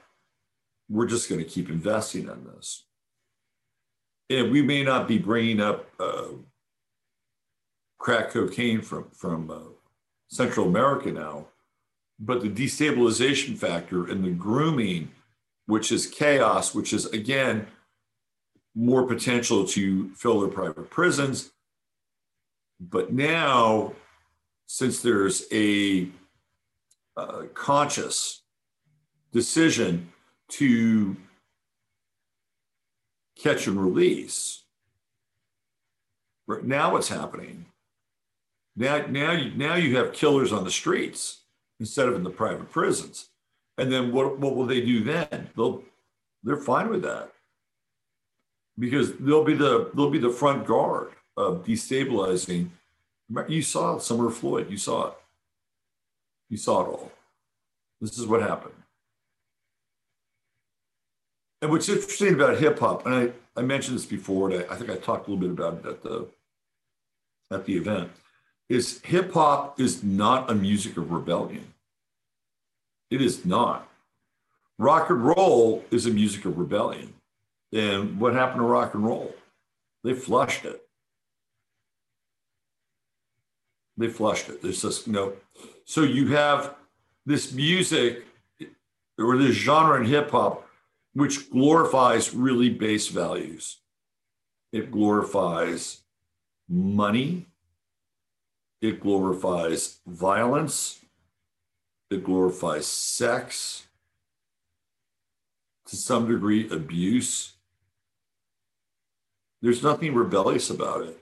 we're just going to keep investing in this. And we may not be bringing up uh, crack cocaine from, from uh, Central America now, but the destabilization factor and the grooming, which is chaos, which is, again, more potential to fill their private prisons. But now, since there's a uh, conscious decision to catch and release. Right now what's happening? Now, now, you, now you have killers on the streets instead of in the private prisons. And then what, what will they do then? They'll, they're fine with that because they'll be the, they'll be the front guard of destabilizing. You saw it, Summer Floyd, you saw it. You saw it all. This is what happened. And what's interesting about hip hop, and I, I mentioned this before, and I, I think I talked a little bit about it at the, at the event, is hip hop is not a music of rebellion. It is not. Rock and roll is a music of rebellion. And what happened to rock and roll? They flushed it. They flushed it. There's just no. So you have this music or this genre in hip hop which glorifies really base values. It glorifies money. It glorifies violence. It glorifies sex. To some degree, abuse. There's nothing rebellious about it.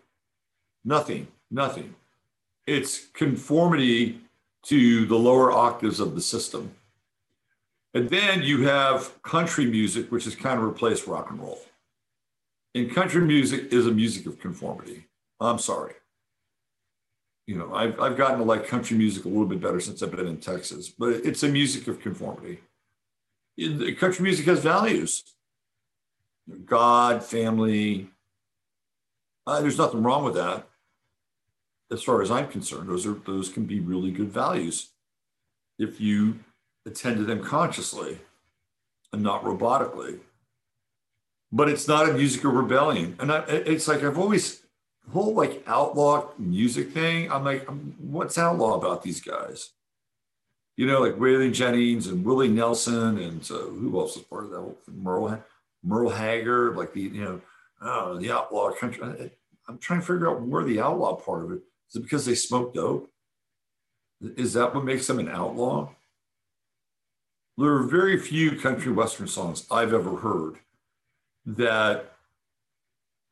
Nothing, nothing. It's conformity to the lower octaves of the system. And then you have country music, which has kind of replaced rock and roll. And country music is a music of conformity. I'm sorry. You know, I've, I've gotten to like country music a little bit better since I've been in Texas, but it's a music of conformity. It, country music has values. God, family. Uh, there's nothing wrong with that. As far as I'm concerned, those are, those can be really good values if you attend to them consciously and not robotically. But it's not a music of rebellion. And I, it's like, I've always, the whole like outlaw music thing, I'm like, what's outlaw about these guys? You know, like Waylon Jennings and Willie Nelson and uh, who else was part of that? Merle, Merle Haggard, like the, you know, uh, the outlaw country. I'm trying to figure out where the outlaw part of it, is it because they smoke dope? Is that what makes them an outlaw? There are very few country western songs I've ever heard that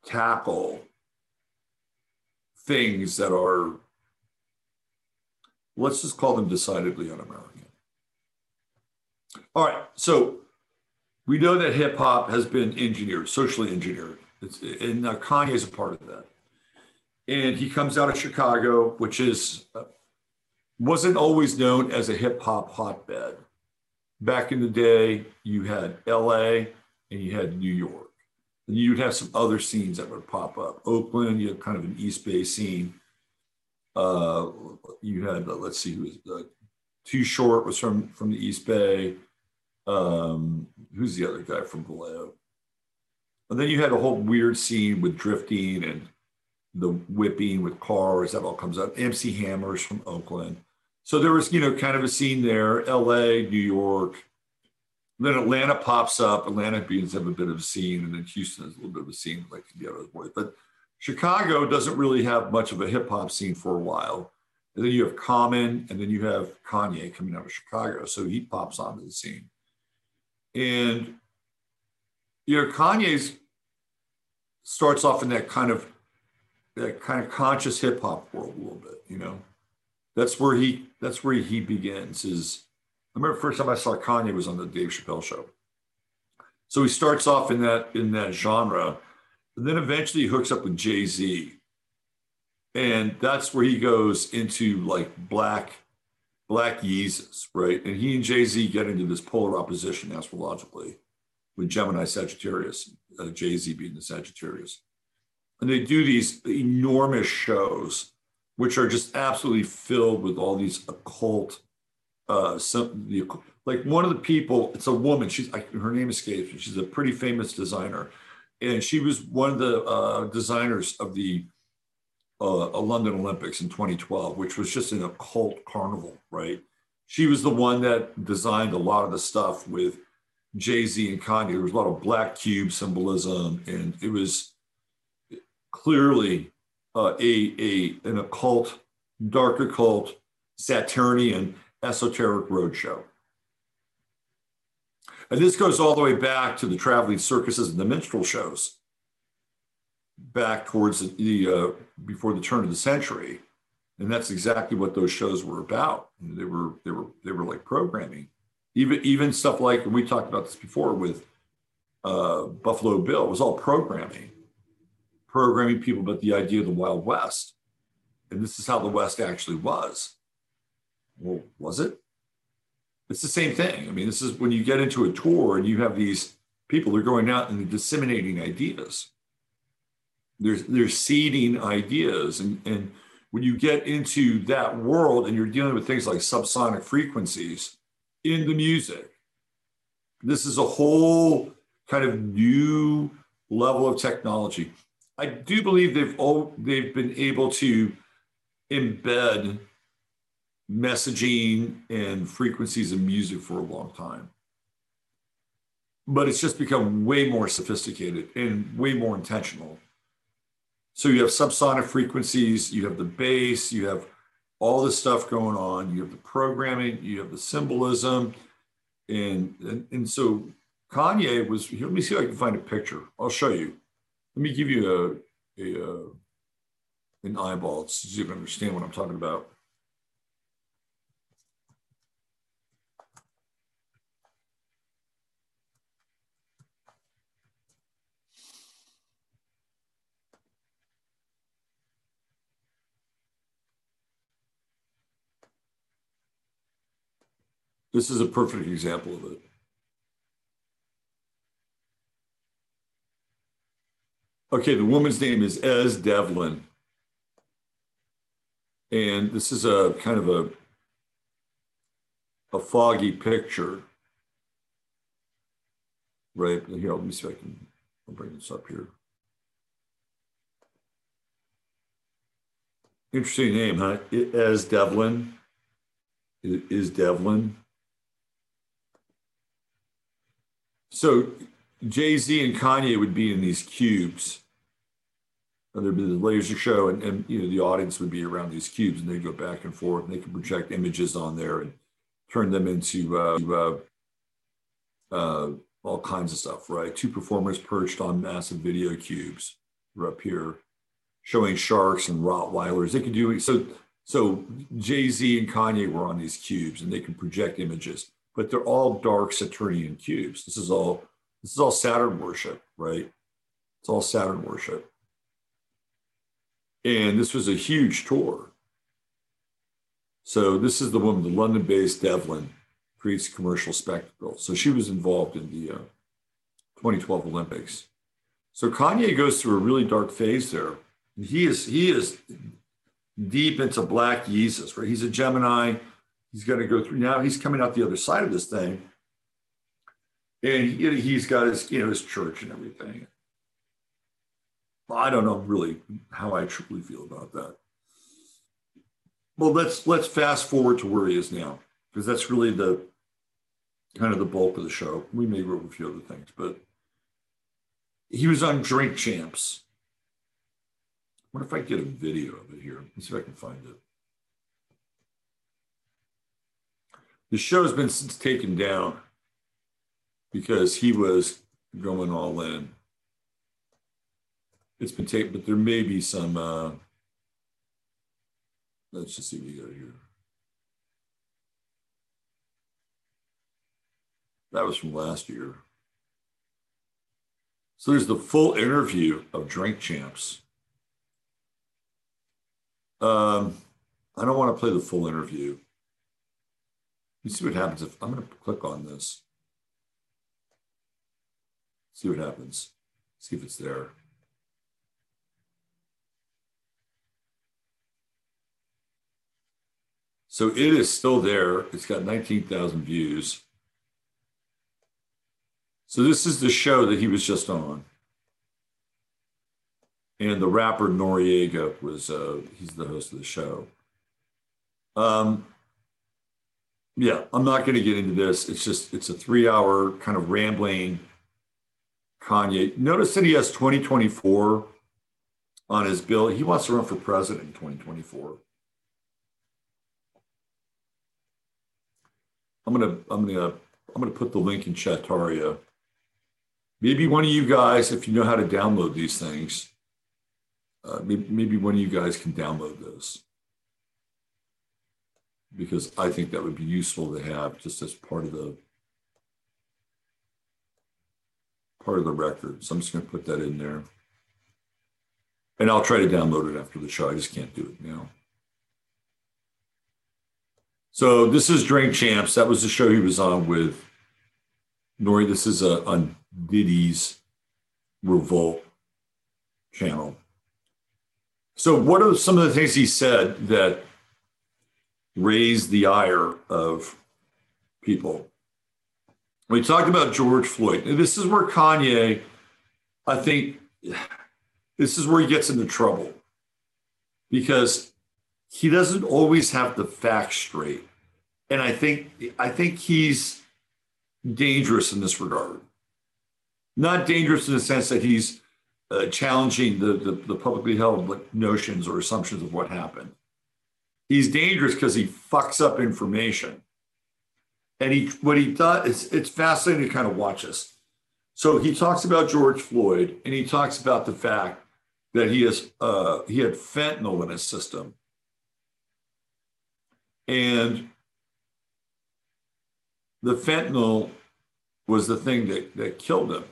tackle things that are, let's just call them decidedly un-American. All right, so we know that hip hop has been engineered, socially engineered, it's, and now Kanye's a part of that. And he comes out of Chicago, which is wasn't always known as a hip hop hotbed. Back in the day, you had L A and you had New York. And you'd have some other scenes that would pop up. Oakland, you had kind of an East Bay scene. Uh, you had, uh, let's see, who was uh, Too Short was from, from the East Bay. Um, who's the other guy from below? And then you had a whole weird scene with drifting and the whipping with cars. That all comes up. M C Hammer's from Oakland. So there was, you know, kind of a scene there. L A, New York. And then Atlanta pops up. Atlanta beans have a bit of a scene. And then Houston has a little bit of a scene, like the other boys. But Chicago doesn't really have much of a hip hop scene for a while. And then you have Common, and then you have Kanye coming out of Chicago. So he pops onto the scene. And, you know, Kanye's starts off in that kind of, that kind of conscious hip hop world a little bit, you know. That's where he, that's where he begins is, I remember the first time I saw Kanye was on the Dave Chappelle show. So he starts off in that, in that genre. And then eventually he hooks up with Jay-Z. And that's where he goes into like black, black Yeezus, right? And he and Jay-Z get into this polar opposition astrologically with Gemini Sagittarius, uh, Jay-Z being the Sagittarius. And they do these enormous shows, which are just absolutely filled with all these occult, uh, some, the, like one of the people, it's a woman, she's, I, her name escapes me, she's a pretty famous designer. And she was one of the uh, designers of the uh, London Olympics in twenty twelve, which was just an occult carnival, right? She was the one that designed a lot of the stuff with Jay-Z and Kanye. There was a lot of black cube symbolism, and it was clearly uh, a, a an occult, dark occult, Saturnian, esoteric roadshow. And this goes all the way back to the traveling circuses and the minstrel shows, back towards the, the uh, before the turn of the century, and that's exactly what those shows were about. They were they were they were like programming, even even stuff like, and we talked about this before with uh, Buffalo Bill. It was all programming, programming people about the idea of the Wild West, and this is how the West actually was. Well, was it? It's the same thing. I mean, this is when you get into a tour and you have these people that are going out and disseminating ideas. They're, they're seeding ideas. And, and when you get into that world and you're dealing with things like subsonic frequencies in the music, this is a whole kind of new level of technology. I do believe they've all, they've been able to embed messaging and frequencies in music for a long time, but it's just become way more sophisticated and way more intentional. So you have subsonic frequencies, you have the bass, you have all this stuff going on, you have the programming, you have the symbolism, and and, and so Kanye was. Here, let me see if I can find a picture. I'll show you. Let me give you a, a, a an eyeball so you can understand what I'm talking about. This is a perfect example of it. Okay, the woman's name is Ez Devlin. And this is a kind of a, a foggy picture. Right, here, let me see if I can, I'll bring this up here. Interesting name, huh? Ez Devlin, it is Devlin. So Jay-Z and Kanye would be in these cubes, and there'd be the laser show, and, and you know, the audience would be around these cubes, and they'd go back and forth, and they could project images on there and turn them into uh, uh, uh, all kinds of stuff, right? Two performers perched on massive video cubes were up here showing sharks and Rottweilers. They could do so. So Jay-Z and Kanye were on these cubes, and they could project images. But they're all dark Saturnian cubes. This is all this is all Saturn worship, right? It's all Saturn worship. And this was a huge tour. So this is the woman, the London-based Devlin, creates commercial spectacle. So she was involved in the uh, twenty twelve Olympics. So Kanye goes through a really dark phase there. He is he is deep into Black Jesus, right? He's a Gemini. He's going to go through now. He's coming out the other side of this thing. And he, he's got his, you know, his church and everything. I don't know really how I truly feel about that. Well, let's let's fast forward to where he is now, because that's really the kind of the bulk of the show. We may rip a few other things, but he was on Drink Champs. I wonder if I can get a video of it here. Let's see if I can find it. The show's been since taken down because he was going all in. It's been taken, but there may be some. Uh, let's just see what we got here. That was from last year. So there's the full interview of Drink Champs. Um, I don't want to play the full interview. Let's see what happens if I'm going to click on this. See what happens. See if it's there. So it is still there. It's got nineteen thousand views. So this is the show that he was just on. And the rapper Noriega was, uh, he's the host of the show. Um, yeah, I'm not going to get into this. It's just, it's a three hour kind of rambling Kanye. Notice that he has twenty twenty-four on his bill. He wants to run for president in twenty twenty-four. I'm gonna, I'm gonna, I'm gonna put the link in Chataria. Maybe one of you guys, if you know how to download these things, uh, maybe, maybe one of you guys can download those, because I think that would be useful to have just as part of the part of the record. So I'm just gonna put that in there, and I'll try to download it after the show. I just can't do it now. So this is Drink Champs. That was the show he was on with Nori. This is a, on Diddy's Revolt channel. So what are some of the things he said that raised the ire of people? We talked about George Floyd. And this is where Kanye, I think, this is where he gets into trouble, because he doesn't always have the facts straight. And I think I think he's dangerous in this regard. Not dangerous in the sense that he's uh, challenging the, the, the publicly held notions or assumptions of what happened. He's dangerous because he fucks up information. And he what he does, it's, it's fascinating to kind of watch this. So he talks about George Floyd, and he talks about the fact that he, is, uh, he had fentanyl in his system. And the fentanyl was the thing that, that killed him.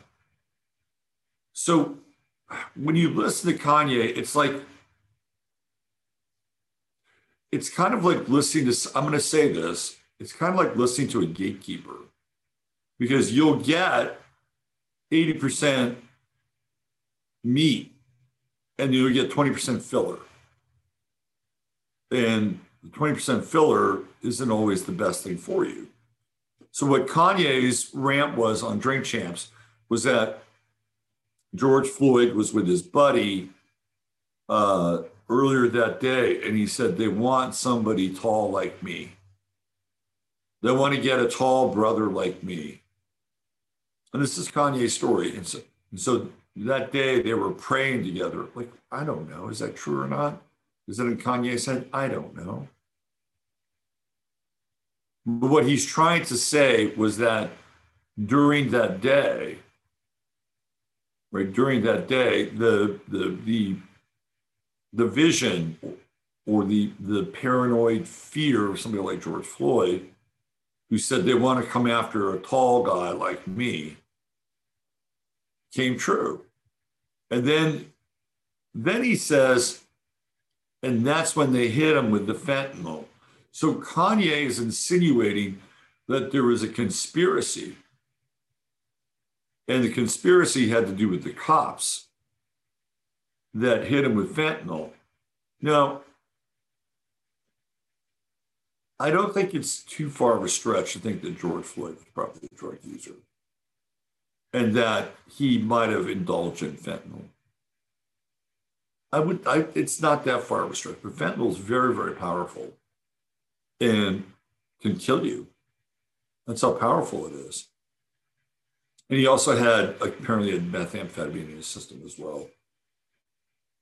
So when you listen to Kanye, it's like, it's kind of like listening to, I'm going to say this, it's kind of like listening to a gatekeeper, because you'll get eighty percent meat and you'll get twenty percent filler. And the twenty percent filler isn't always the best thing for you. So what Kanye's rant was on Drink Champs was that George Floyd was with his buddy uh, earlier that day, and he said, they want somebody tall like me. They want to get a tall brother like me. And this is Kanye's story. And so, and so that day they were praying together. Like, I don't know, is that true or not? Is that in Kanye's head? I don't know. But what he's trying to say was that during that day, right, during that day, the the the, the vision or the, the paranoid fear of somebody like George Floyd, who said they want to come after a tall guy like me, came true. And then, then he says, and that's when they hit him with the fentanyl. So Kanye is insinuating that there was a conspiracy. And the conspiracy had to do with the cops that hit him with fentanyl. Now, I don't think it's too far of a stretch to think that George Floyd was probably a drug user and that he might have indulged in fentanyl. I would, I, it's not that far of a stretch, but fentanyl is very, very powerful and can kill you. That's how powerful it is. And he also had, apparently, a methamphetamine in his system as well.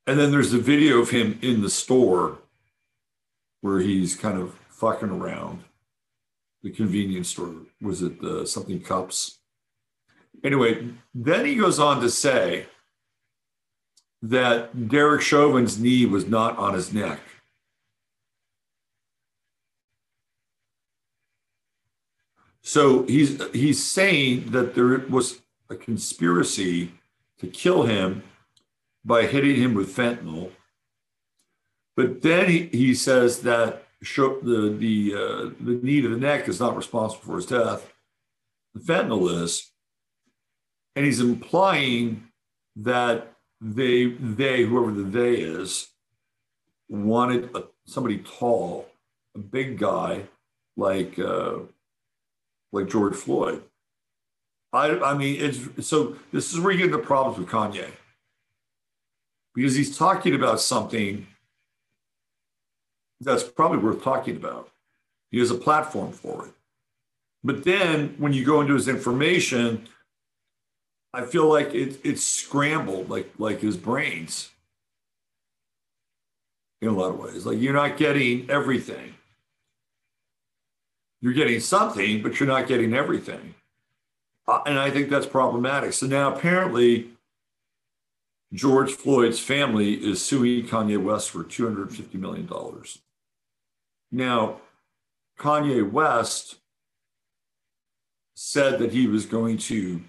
And then there's the video of him in the store where he's kind of fucking around. The convenience store, was it the something Cups? Anyway, then he goes on to say that Derek Chauvin's knee was not on his neck. So he's he's saying that there was a conspiracy to kill him by hitting him with fentanyl. But then he, he says that the the uh, the knee to the neck is not responsible for his death. The fentanyl is, and he's implying that they they whoever the they is wanted a, somebody tall, a big guy like. Uh, like George Floyd. I I mean, it's so this is where you get into problems with Kanye, because he's talking about something that's probably worth talking about. He has a platform for it. But then when you go into his information, I feel like it, it's scrambled, like, like his brains in a lot of ways. Like, you're not getting everything. You're getting something, but you're not getting everything. Uh, and I think that's problematic. So now apparently George Floyd's family is suing Kanye West for two hundred fifty million dollars. Now, Kanye West said that he was going to,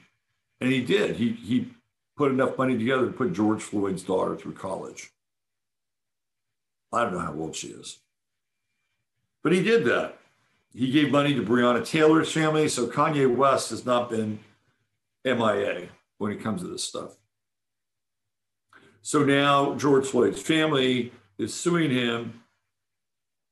and he did, he, he put enough money together to put George Floyd's daughter through college. I don't know how old she is, but he did that. He gave money to Breonna Taylor's family. So Kanye West has not been M I A when it comes to this stuff. So now George Floyd's family is suing him.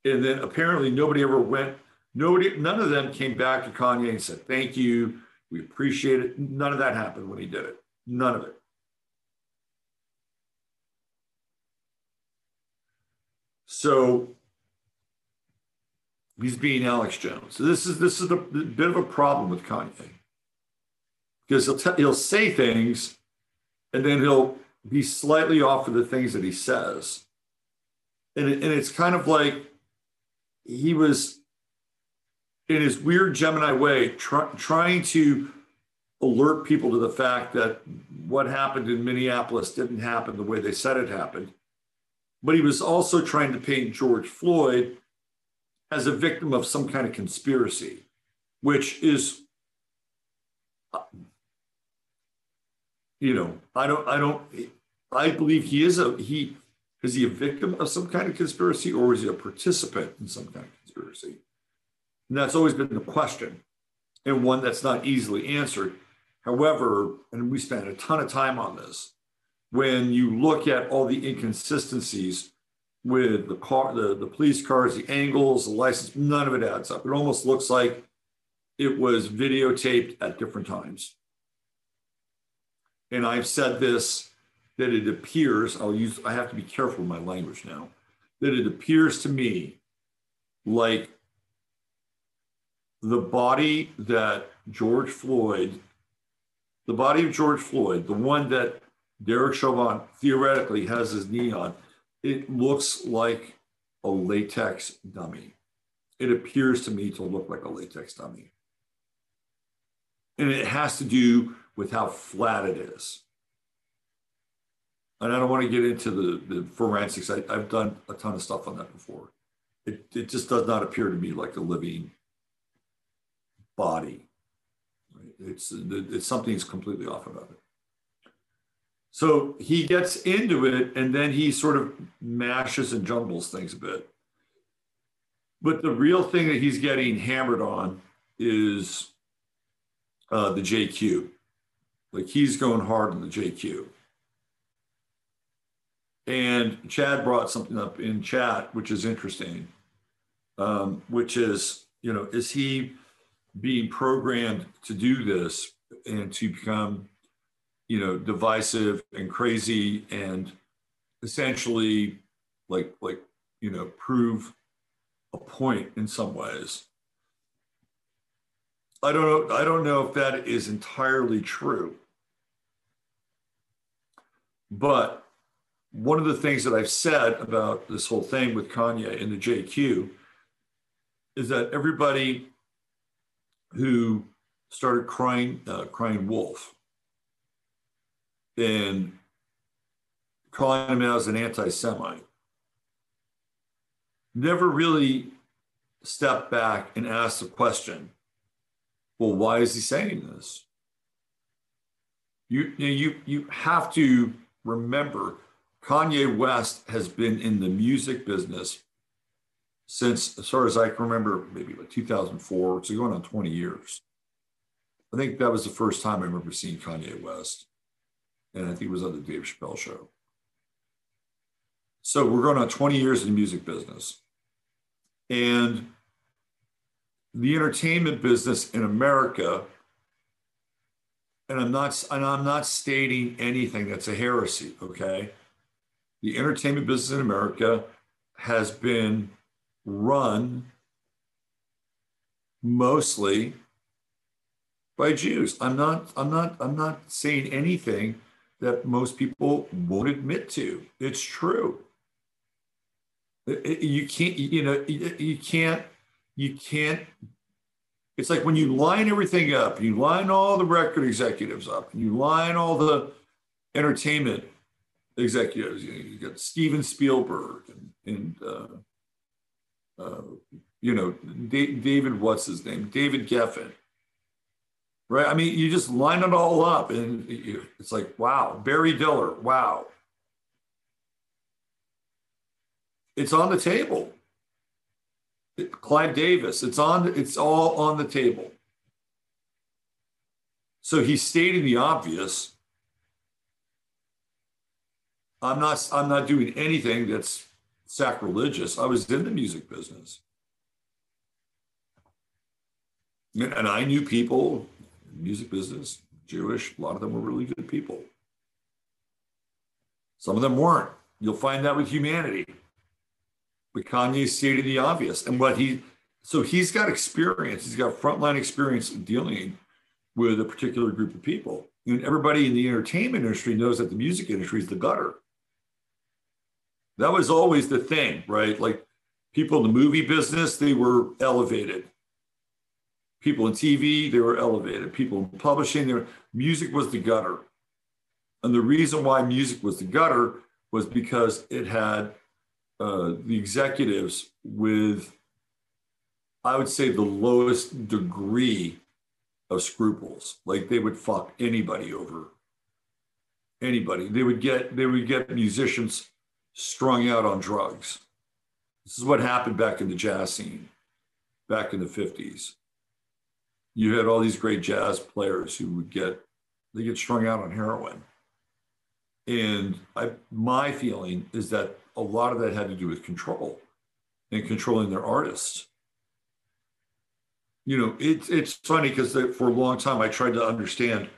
And then apparently nobody ever went, nobody, none of them came back to Kanye and said, thank you, we appreciate it. None of that happened when he did it. None of it. So he's being Alex Jones. So this is this is a bit of a problem with Kanye, because he'll t- he'll say things, and then he'll be slightly off of the things that he says, and it, and it's kind of like he was in his weird Gemini way try, trying to alert people to the fact that what happened in Minneapolis didn't happen the way they said it happened, but he was also trying to paint George Floyd as a victim of some kind of conspiracy, which is, you know, I don't, I don't, I believe he is a, he, is he a victim of some kind of conspiracy, or is he a participant in some kind of conspiracy? And that's always been the question, and one that's not easily answered. However, and we spent a ton of time on this, when you look at all the inconsistencies with the car, the, the police cars, the angles, the license, none of it adds up. It almost looks like it was videotaped at different times. And I've said this, that it appears, I'll use, I have to be careful with my language now, that it appears to me like the body that George Floyd, the body of George Floyd, the one that Derek Chauvin theoretically has his knee on, it looks like a latex dummy. It appears to me to look like a latex dummy. And it has to do with how flat it is. And I don't want to get into the, the forensics. I, I've done a ton of stuff on that before. It, it just does not appear to me like a living body. It's, it's something that's completely off about it. So he gets into it, and then he sort of mashes and jumbles things a bit. But the real thing that he's getting hammered on is uh, the J Q. Like, he's going hard on the J Q. And Chad brought something up in chat, which is interesting. um, which is, you know, is he being programmed to do this and to become, you know, divisive and crazy and essentially like, like, you know, prove a point in some ways? I don't know, I don't know if that is entirely true. But one of the things that I've said about this whole thing with Kanye and the J Q is that everybody who started crying, uh, crying wolf and calling him out as an anti-Semite never really stepped back and asked the question, well, why is he saying this? You, you, you have to remember, Kanye West has been in the music business since, as far as I can remember, maybe like two thousand four, so going on twenty years. I think that was the first time I remember seeing Kanye West. And I think it was on the Dave Chappelle show. So we're going on twenty years in the music business. And the entertainment business in America, and I'm not, and I'm not stating anything that's a heresy, okay? The entertainment business in America has been run mostly by Jews. I'm not, I'm not, I'm not saying anything that most people won't admit to. It's true. It, it, you can't, you know, you, you can't, you can't. It's like when you line everything up, you line all the record executives up, and you line all the entertainment executives. You know, you got Steven Spielberg and, and uh, uh, you know, D- David, what's his name? David Geffen, right? I mean, you just line it all up, and you, it's like, wow, Barry Diller, wow. It's on the table. Clive Davis, it's on, it's all on the table. So he's stating the obvious. I'm not, I'm not doing anything that's sacrilegious. I was in the music business. And I knew people, music business, Jewish, a lot of them were really good people. Some of them weren't. You'll find that with humanity. But Kanye stated the obvious, and what he, so he's got experience, he's got frontline experience in dealing with a particular group of people. And everybody in the entertainment industry knows that the music industry is the gutter. That was always the thing, right? Like people in the movie business, they were elevated. People in T V, they were elevated. People in publishing, they were, music was the gutter. And the reason why music was the gutter was because it had Uh, the executives with, I would say, the lowest degree of scruples. Like they would fuck anybody over, anybody. They would get, they would get musicians strung out on drugs. This is what happened back in the jazz scene, back in the fifties. You had all these great jazz players who would get, they get strung out on heroin. And I, my feeling is that a lot of that had to do with control and controlling their artists. You know, it's it's funny because for a long time I tried to understand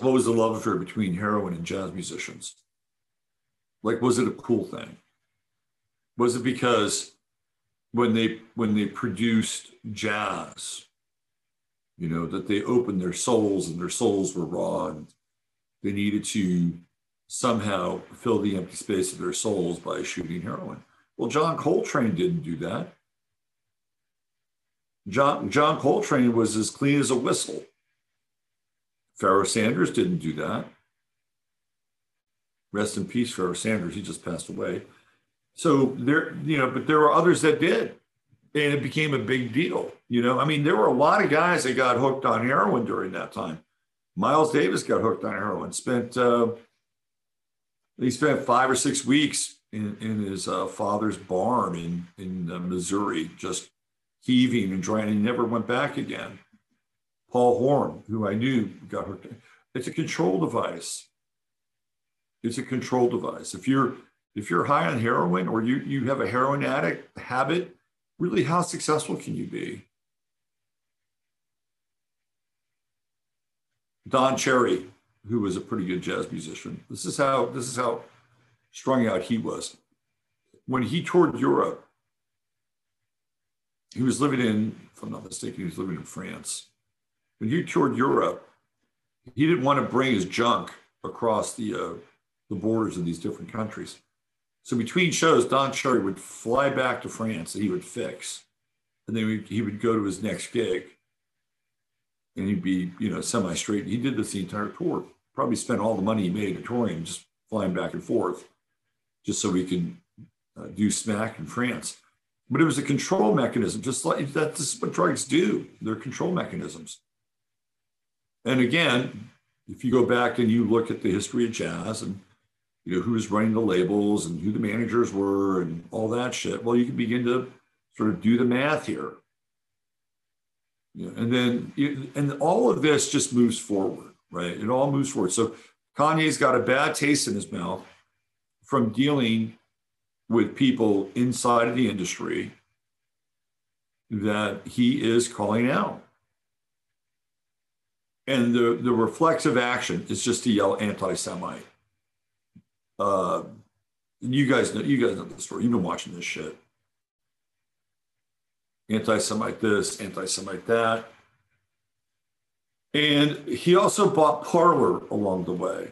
what was the love affair between heroin and jazz musicians. Like, was it a cool thing? Was it because when they when they produced jazz, you know, that they opened their souls and their souls were raw and they needed to somehow fill the empty space of their souls by shooting heroin? Well, John Coltrane didn't do that. John, John Coltrane was as clean as a whistle. Pharoah Sanders didn't do that. Rest in peace, Pharoah Sanders, he just passed away. So there, you know, but there were others that did, and it became a big deal. You know, I mean, there were a lot of guys that got hooked on heroin during that time. Miles Davis got hooked on heroin, spent, uh, He spent five or six weeks in, in his uh, father's barn in, in uh, Missouri, just heaving and drying. He never went back again. Paul Horn, who I knew, got hooked. It's a control device. It's a control device. If you're if you're high on heroin or you, you have a heroin addict habit, really how successful can you be? Don Cherry, who was a pretty good jazz musician, this is how this is how strung out he was. When he toured Europe, he was living in, if I'm not mistaken, he was living in France. When he toured Europe, he didn't want to bring his junk across the uh, the borders of these different countries. So between shows, Don Cherry would fly back to France that he would fix, and then he would go to his next gig, and he'd be, you know, semi-straight. He did this the entire tour. Probably spent all the money he made in touring just flying back and forth, just so he could uh, do smack in France. But it was a control mechanism, just like that. This is what drugs do. They're control mechanisms. And again, if you go back and you look at the history of jazz and, you know, who was running the labels and who the managers were and all that shit, well, you can begin to sort of do the math here. You know, and then, and all of this just moves forward, right? It all moves forward. So Kanye's got a bad taste in his mouth from dealing with people inside of the industry that he is calling out. And the, the reflexive action is just to yell anti-Semite. Uh, you guys know, you guys know the story. You've been watching this shit. Anti-Semite this, anti-Semite that. And he also bought Parler along the way,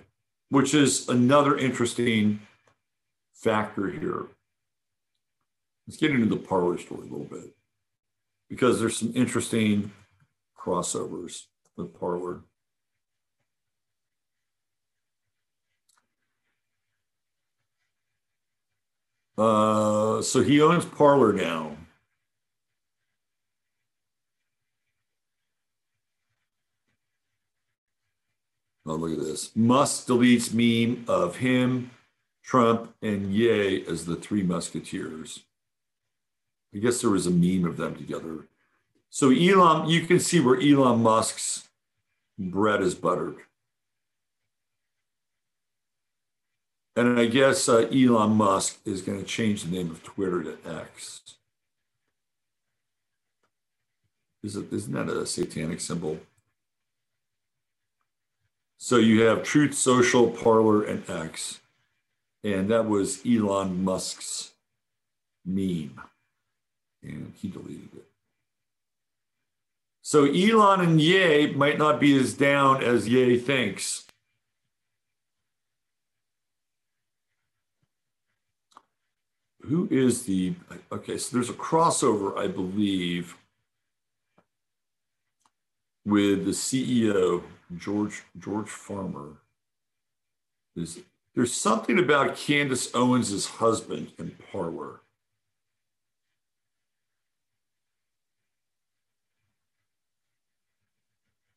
which is another interesting factor here. Let's get into the Parler story a little bit, because there's some interesting crossovers with Parler. Uh, so he owns Parler now. Oh, look at this. Musk deletes meme of him, Trump, and Ye as the three musketeers. I guess there was a meme of them together. So Elon, you can see where Elon Musk's bread is buttered. And I guess uh, Elon Musk is going to change the name of Twitter to X. Is it, isn't that a satanic symbol? So you have Truth Social, Parler, and X. And that was Elon Musk's meme. And he deleted it. So Elon and Ye might not be as down as Ye thinks. Who is the, okay, so there's a crossover, I believe, with the C E O, George George Farmer. There's, there's something about Candace Owens' husband in Parler.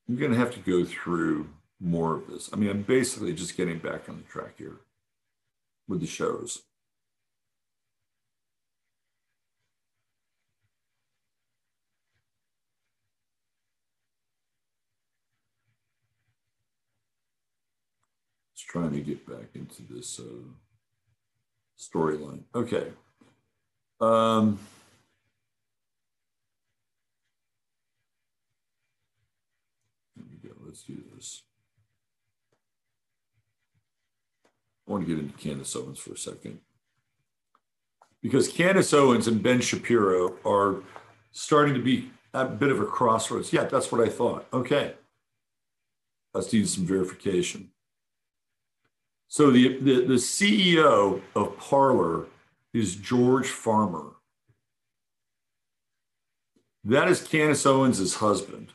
I'm going to have to go through more of this. I mean, I'm basically just getting back on the track here with the shows. Just trying to get back into this uh, storyline. Okay. Um, Let's do this. I want to get into Candace Owens for a second, because Candace Owens and Ben Shapiro are starting to be a bit of a crossroads. Yeah, that's what I thought. Okay. Let's do some verification. So the, the, the C E O of Parler is George Farmer. That is Candace Owens' husband.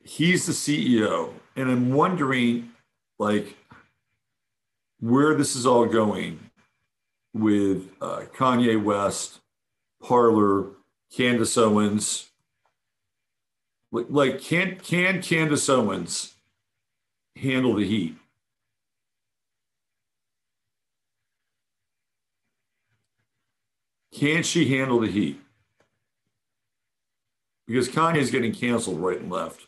He's the C E O, and I'm wondering, like, where this is all going with uh, Kanye West, Parler, Candace Owens. Like, like, can can Candace Owens handle the heat? Can she handle the heat? Because Kanye's getting canceled right and left.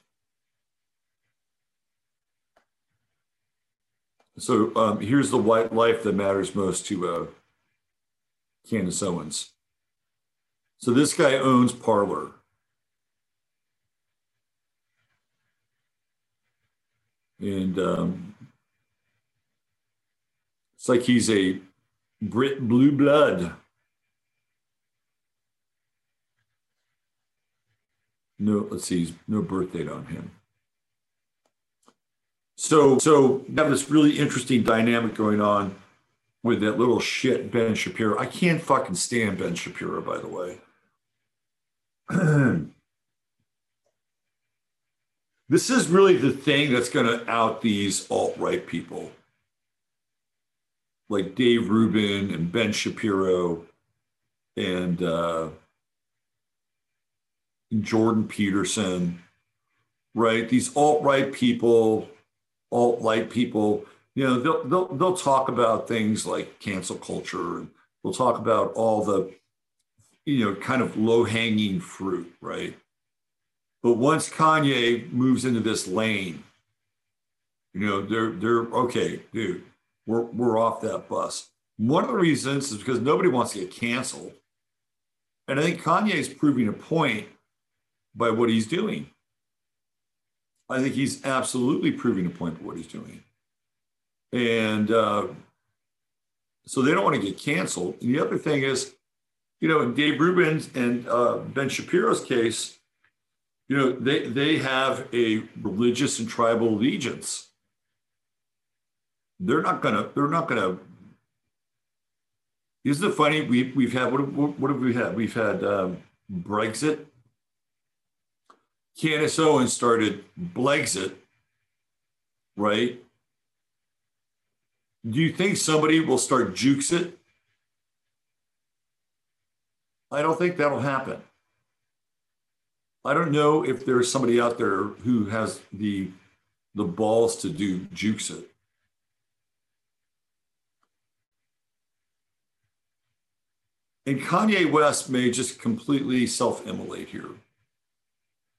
So um, here's the white life that matters most to uh, Canisowans. So this guy owns Parlor. And um, it's like he's a Brit blue blood. No, let's see, no birth date on him. So, so we have this really interesting dynamic going on with that little shit Ben Shapiro. I can't fucking stand Ben Shapiro, by the way. This is really the thing that's going to out these alt-right people, like Dave Rubin and Ben Shapiro and uh, Jordan Peterson, right? These alt-right people, alt-light people, you know, they'll, they'll, they'll talk about things like cancel culture, and they'll talk about all the, you know, kind of low-hanging fruit, right? But once Kanye moves into this lane, you know, they're, they're okay, dude, we're, we're off that bus. One of the reasons is because nobody wants to get canceled. And I think Kanye is proving a point by what he's doing. I think he's absolutely proving a point by what he's doing. And uh, so they don't want to get canceled. And the other thing is, you know, in Dave Rubin's and uh, Ben Shapiro's case, you know, they, they have a religious and tribal allegiance. They're not gonna, they're not gonna, isn't it funny? We, we've had, what, what have we had? We've had um, Brexit. Candace Owens started Blexit, right? Do you think somebody will start Jukes it? I don't think that'll happen. I don't know if there's somebody out there who has the the balls to do jukes it. And Kanye West may just completely self-immolate here.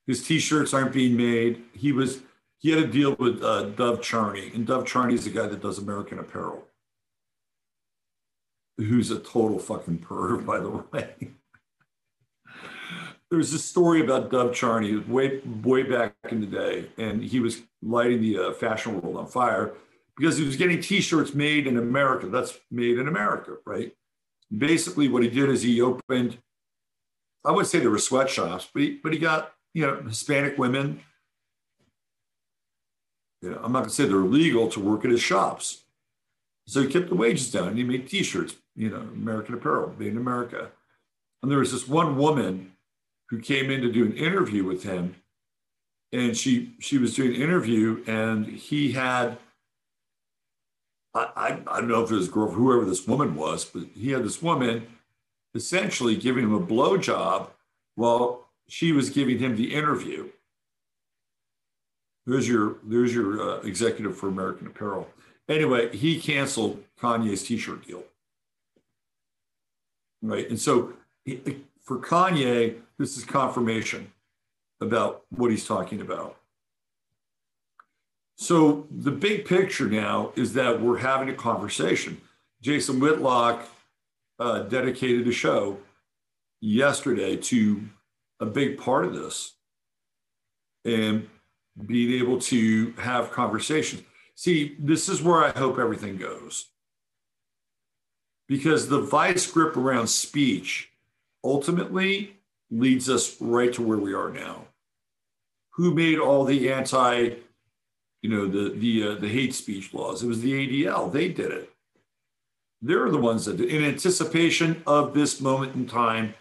His T-shirts aren't being made. He was he had a deal with uh, Dov Charney, and Dov Charney is the guy that does American Apparel, who's a total fucking perv, by the way. There's this story about Dov Charney way, way back in the day, and he was lighting the uh, fashion world on fire because he was getting T-shirts made in America. That's made in America, right? Basically, what he did is he opened, I wouldn't say there were sweatshops, but he, but he got, you know, Hispanic women. You know, I'm not going to say they're legal to work at his shops. So he kept the wages down, and he made T-shirts, you know, American Apparel, made in America. And there was this one woman who came in to do an interview with him, and she she was doing an interview, and he had, I, I, I don't know if it was girlfriend, whoever this woman was, but he had this woman essentially giving him a blowjob while she was giving him the interview. There's your, there's your uh, executive for American Apparel. Anyway, he canceled Kanye's T-shirt deal, right? And so he, for Kanye, this is confirmation about what he's talking about. So the big picture now is that we're having a conversation. Jason Whitlock uh, dedicated a show yesterday to a big part of this and being able to have conversations. See, this is where I hope everything goes, because the vice grip around speech ultimately leads us right to where we are now. Who made all the anti, you know, the the uh, the hate speech laws? It was the A D L. They did it. They're the ones that did it in anticipation of this moment in time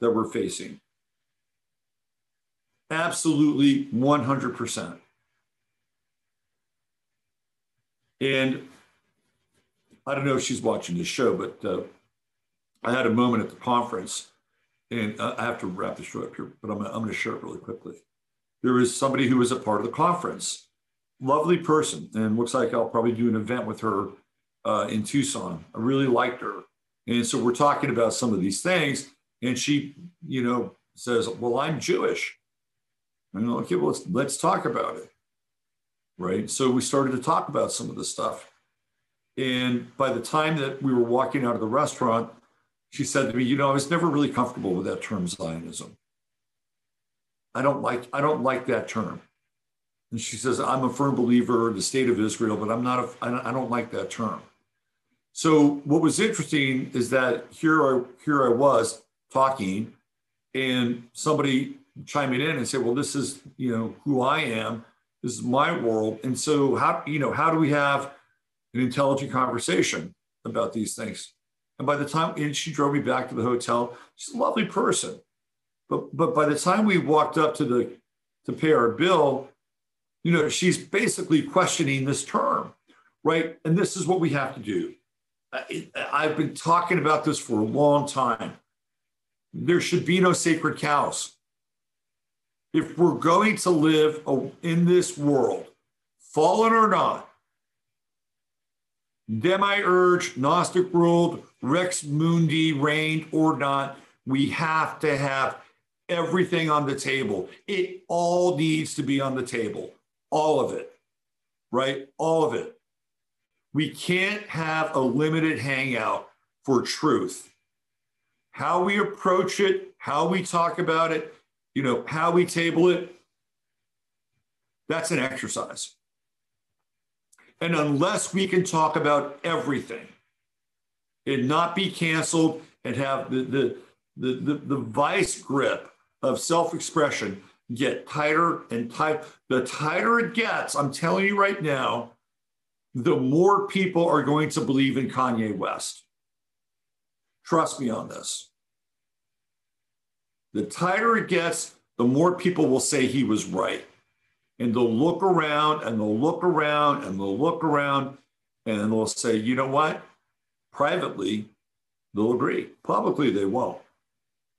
that we're facing. Absolutely, one hundred percent. And I don't know if she's watching this show, but uh, I had a moment at the conference. And I have to wrap this show up here, but I'm gonna, I'm gonna share it really quickly. There was somebody who was a part of the conference, lovely person, and looks like I'll probably do an event with her uh, in Tucson. I really liked her. And so we're talking about some of these things, and she, you know, says, well, I'm Jewish. And I'm like, okay, well, let's, let's talk about it, right? So we started to talk about some of this stuff. And by the time that we were walking out of the restaurant, she said to me, you know, I was never really comfortable with that term Zionism. I don't like, I don't like that term. And she says, I'm a firm believer in the state of Israel, but I'm not, a, I don't like that term. So what was interesting is that here I, here I was talking and somebody chiming in and said, well, this is, you know, who I am, this is my world. And so how, you know, how do we have an intelligent conversation about these things? And by the time, and she drove me back to the hotel, she's a lovely person. But, but by the time we walked up to the, to pay our bill, you know, she's basically questioning this term, right? And this is what we have to do. I, I've been talking about this for a long time. There should be no sacred cows. If we're going to live in this world, fallen or not, demiurge, Gnostic world, Rex Mundi reigned or not, we have to have everything on the table. It all needs to be on the table. All of it, right? All of it. We can't have a limited hangout for truth. How we approach it, how we talk about it, you know, how we table it, that's an exercise. And unless we can talk about everything and not be canceled and have the, the, the, the, the vice grip of self-expression get tighter and tighter. The tighter it gets, I'm telling you right now, the more people are going to believe in Kanye West. Trust me on this. The tighter it gets, the more people will say he was right. And they'll look around and they'll look around and they'll look around and they'll say, you know what? Privately, they'll agree. Publicly, they won't.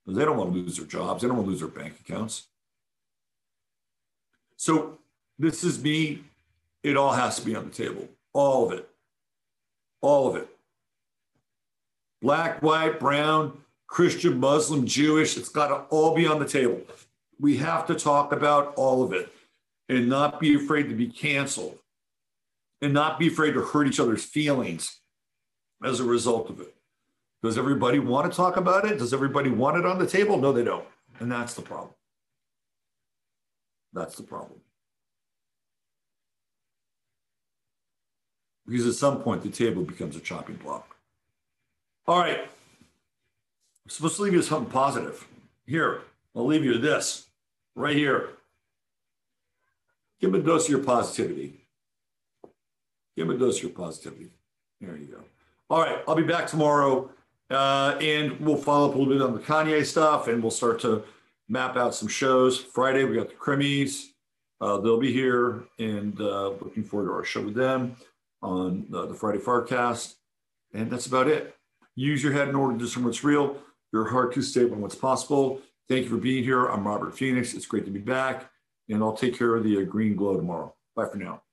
They don't want to lose their jobs. They don't want to lose their bank accounts. So this is me. It all has to be on the table. All of it. All of it. Black, white, brown, Christian, Muslim, Jewish. It's got to all be on the table. We have to talk about all of it and not be afraid to be canceled and not be afraid to hurt each other's feelings as a result of it. Does everybody want to talk about it? Does everybody want it on the table? No, they don't. And that's the problem. That's the problem. Because at some point, the table becomes a chopping block. All right. I'm supposed to leave you with something positive. Here, I'll leave you with this right here. Give them a dose of your positivity. Give them a dose of your positivity. There you go. All right. I'll be back tomorrow. Uh, and we'll follow up a little bit on the Kanye stuff. And we'll start to map out some shows. Friday, we got the Crimmies. Uh, they'll be here. And uh, looking forward to our show with them on uh, the Friday Farcast. And that's about it. Use your head in order to discern what's real, your heart to stay on what's possible. Thank you for being here. I'm Robert Phoenix. It's great to be back. And I'll take care of the uh, green glow tomorrow. Bye for now.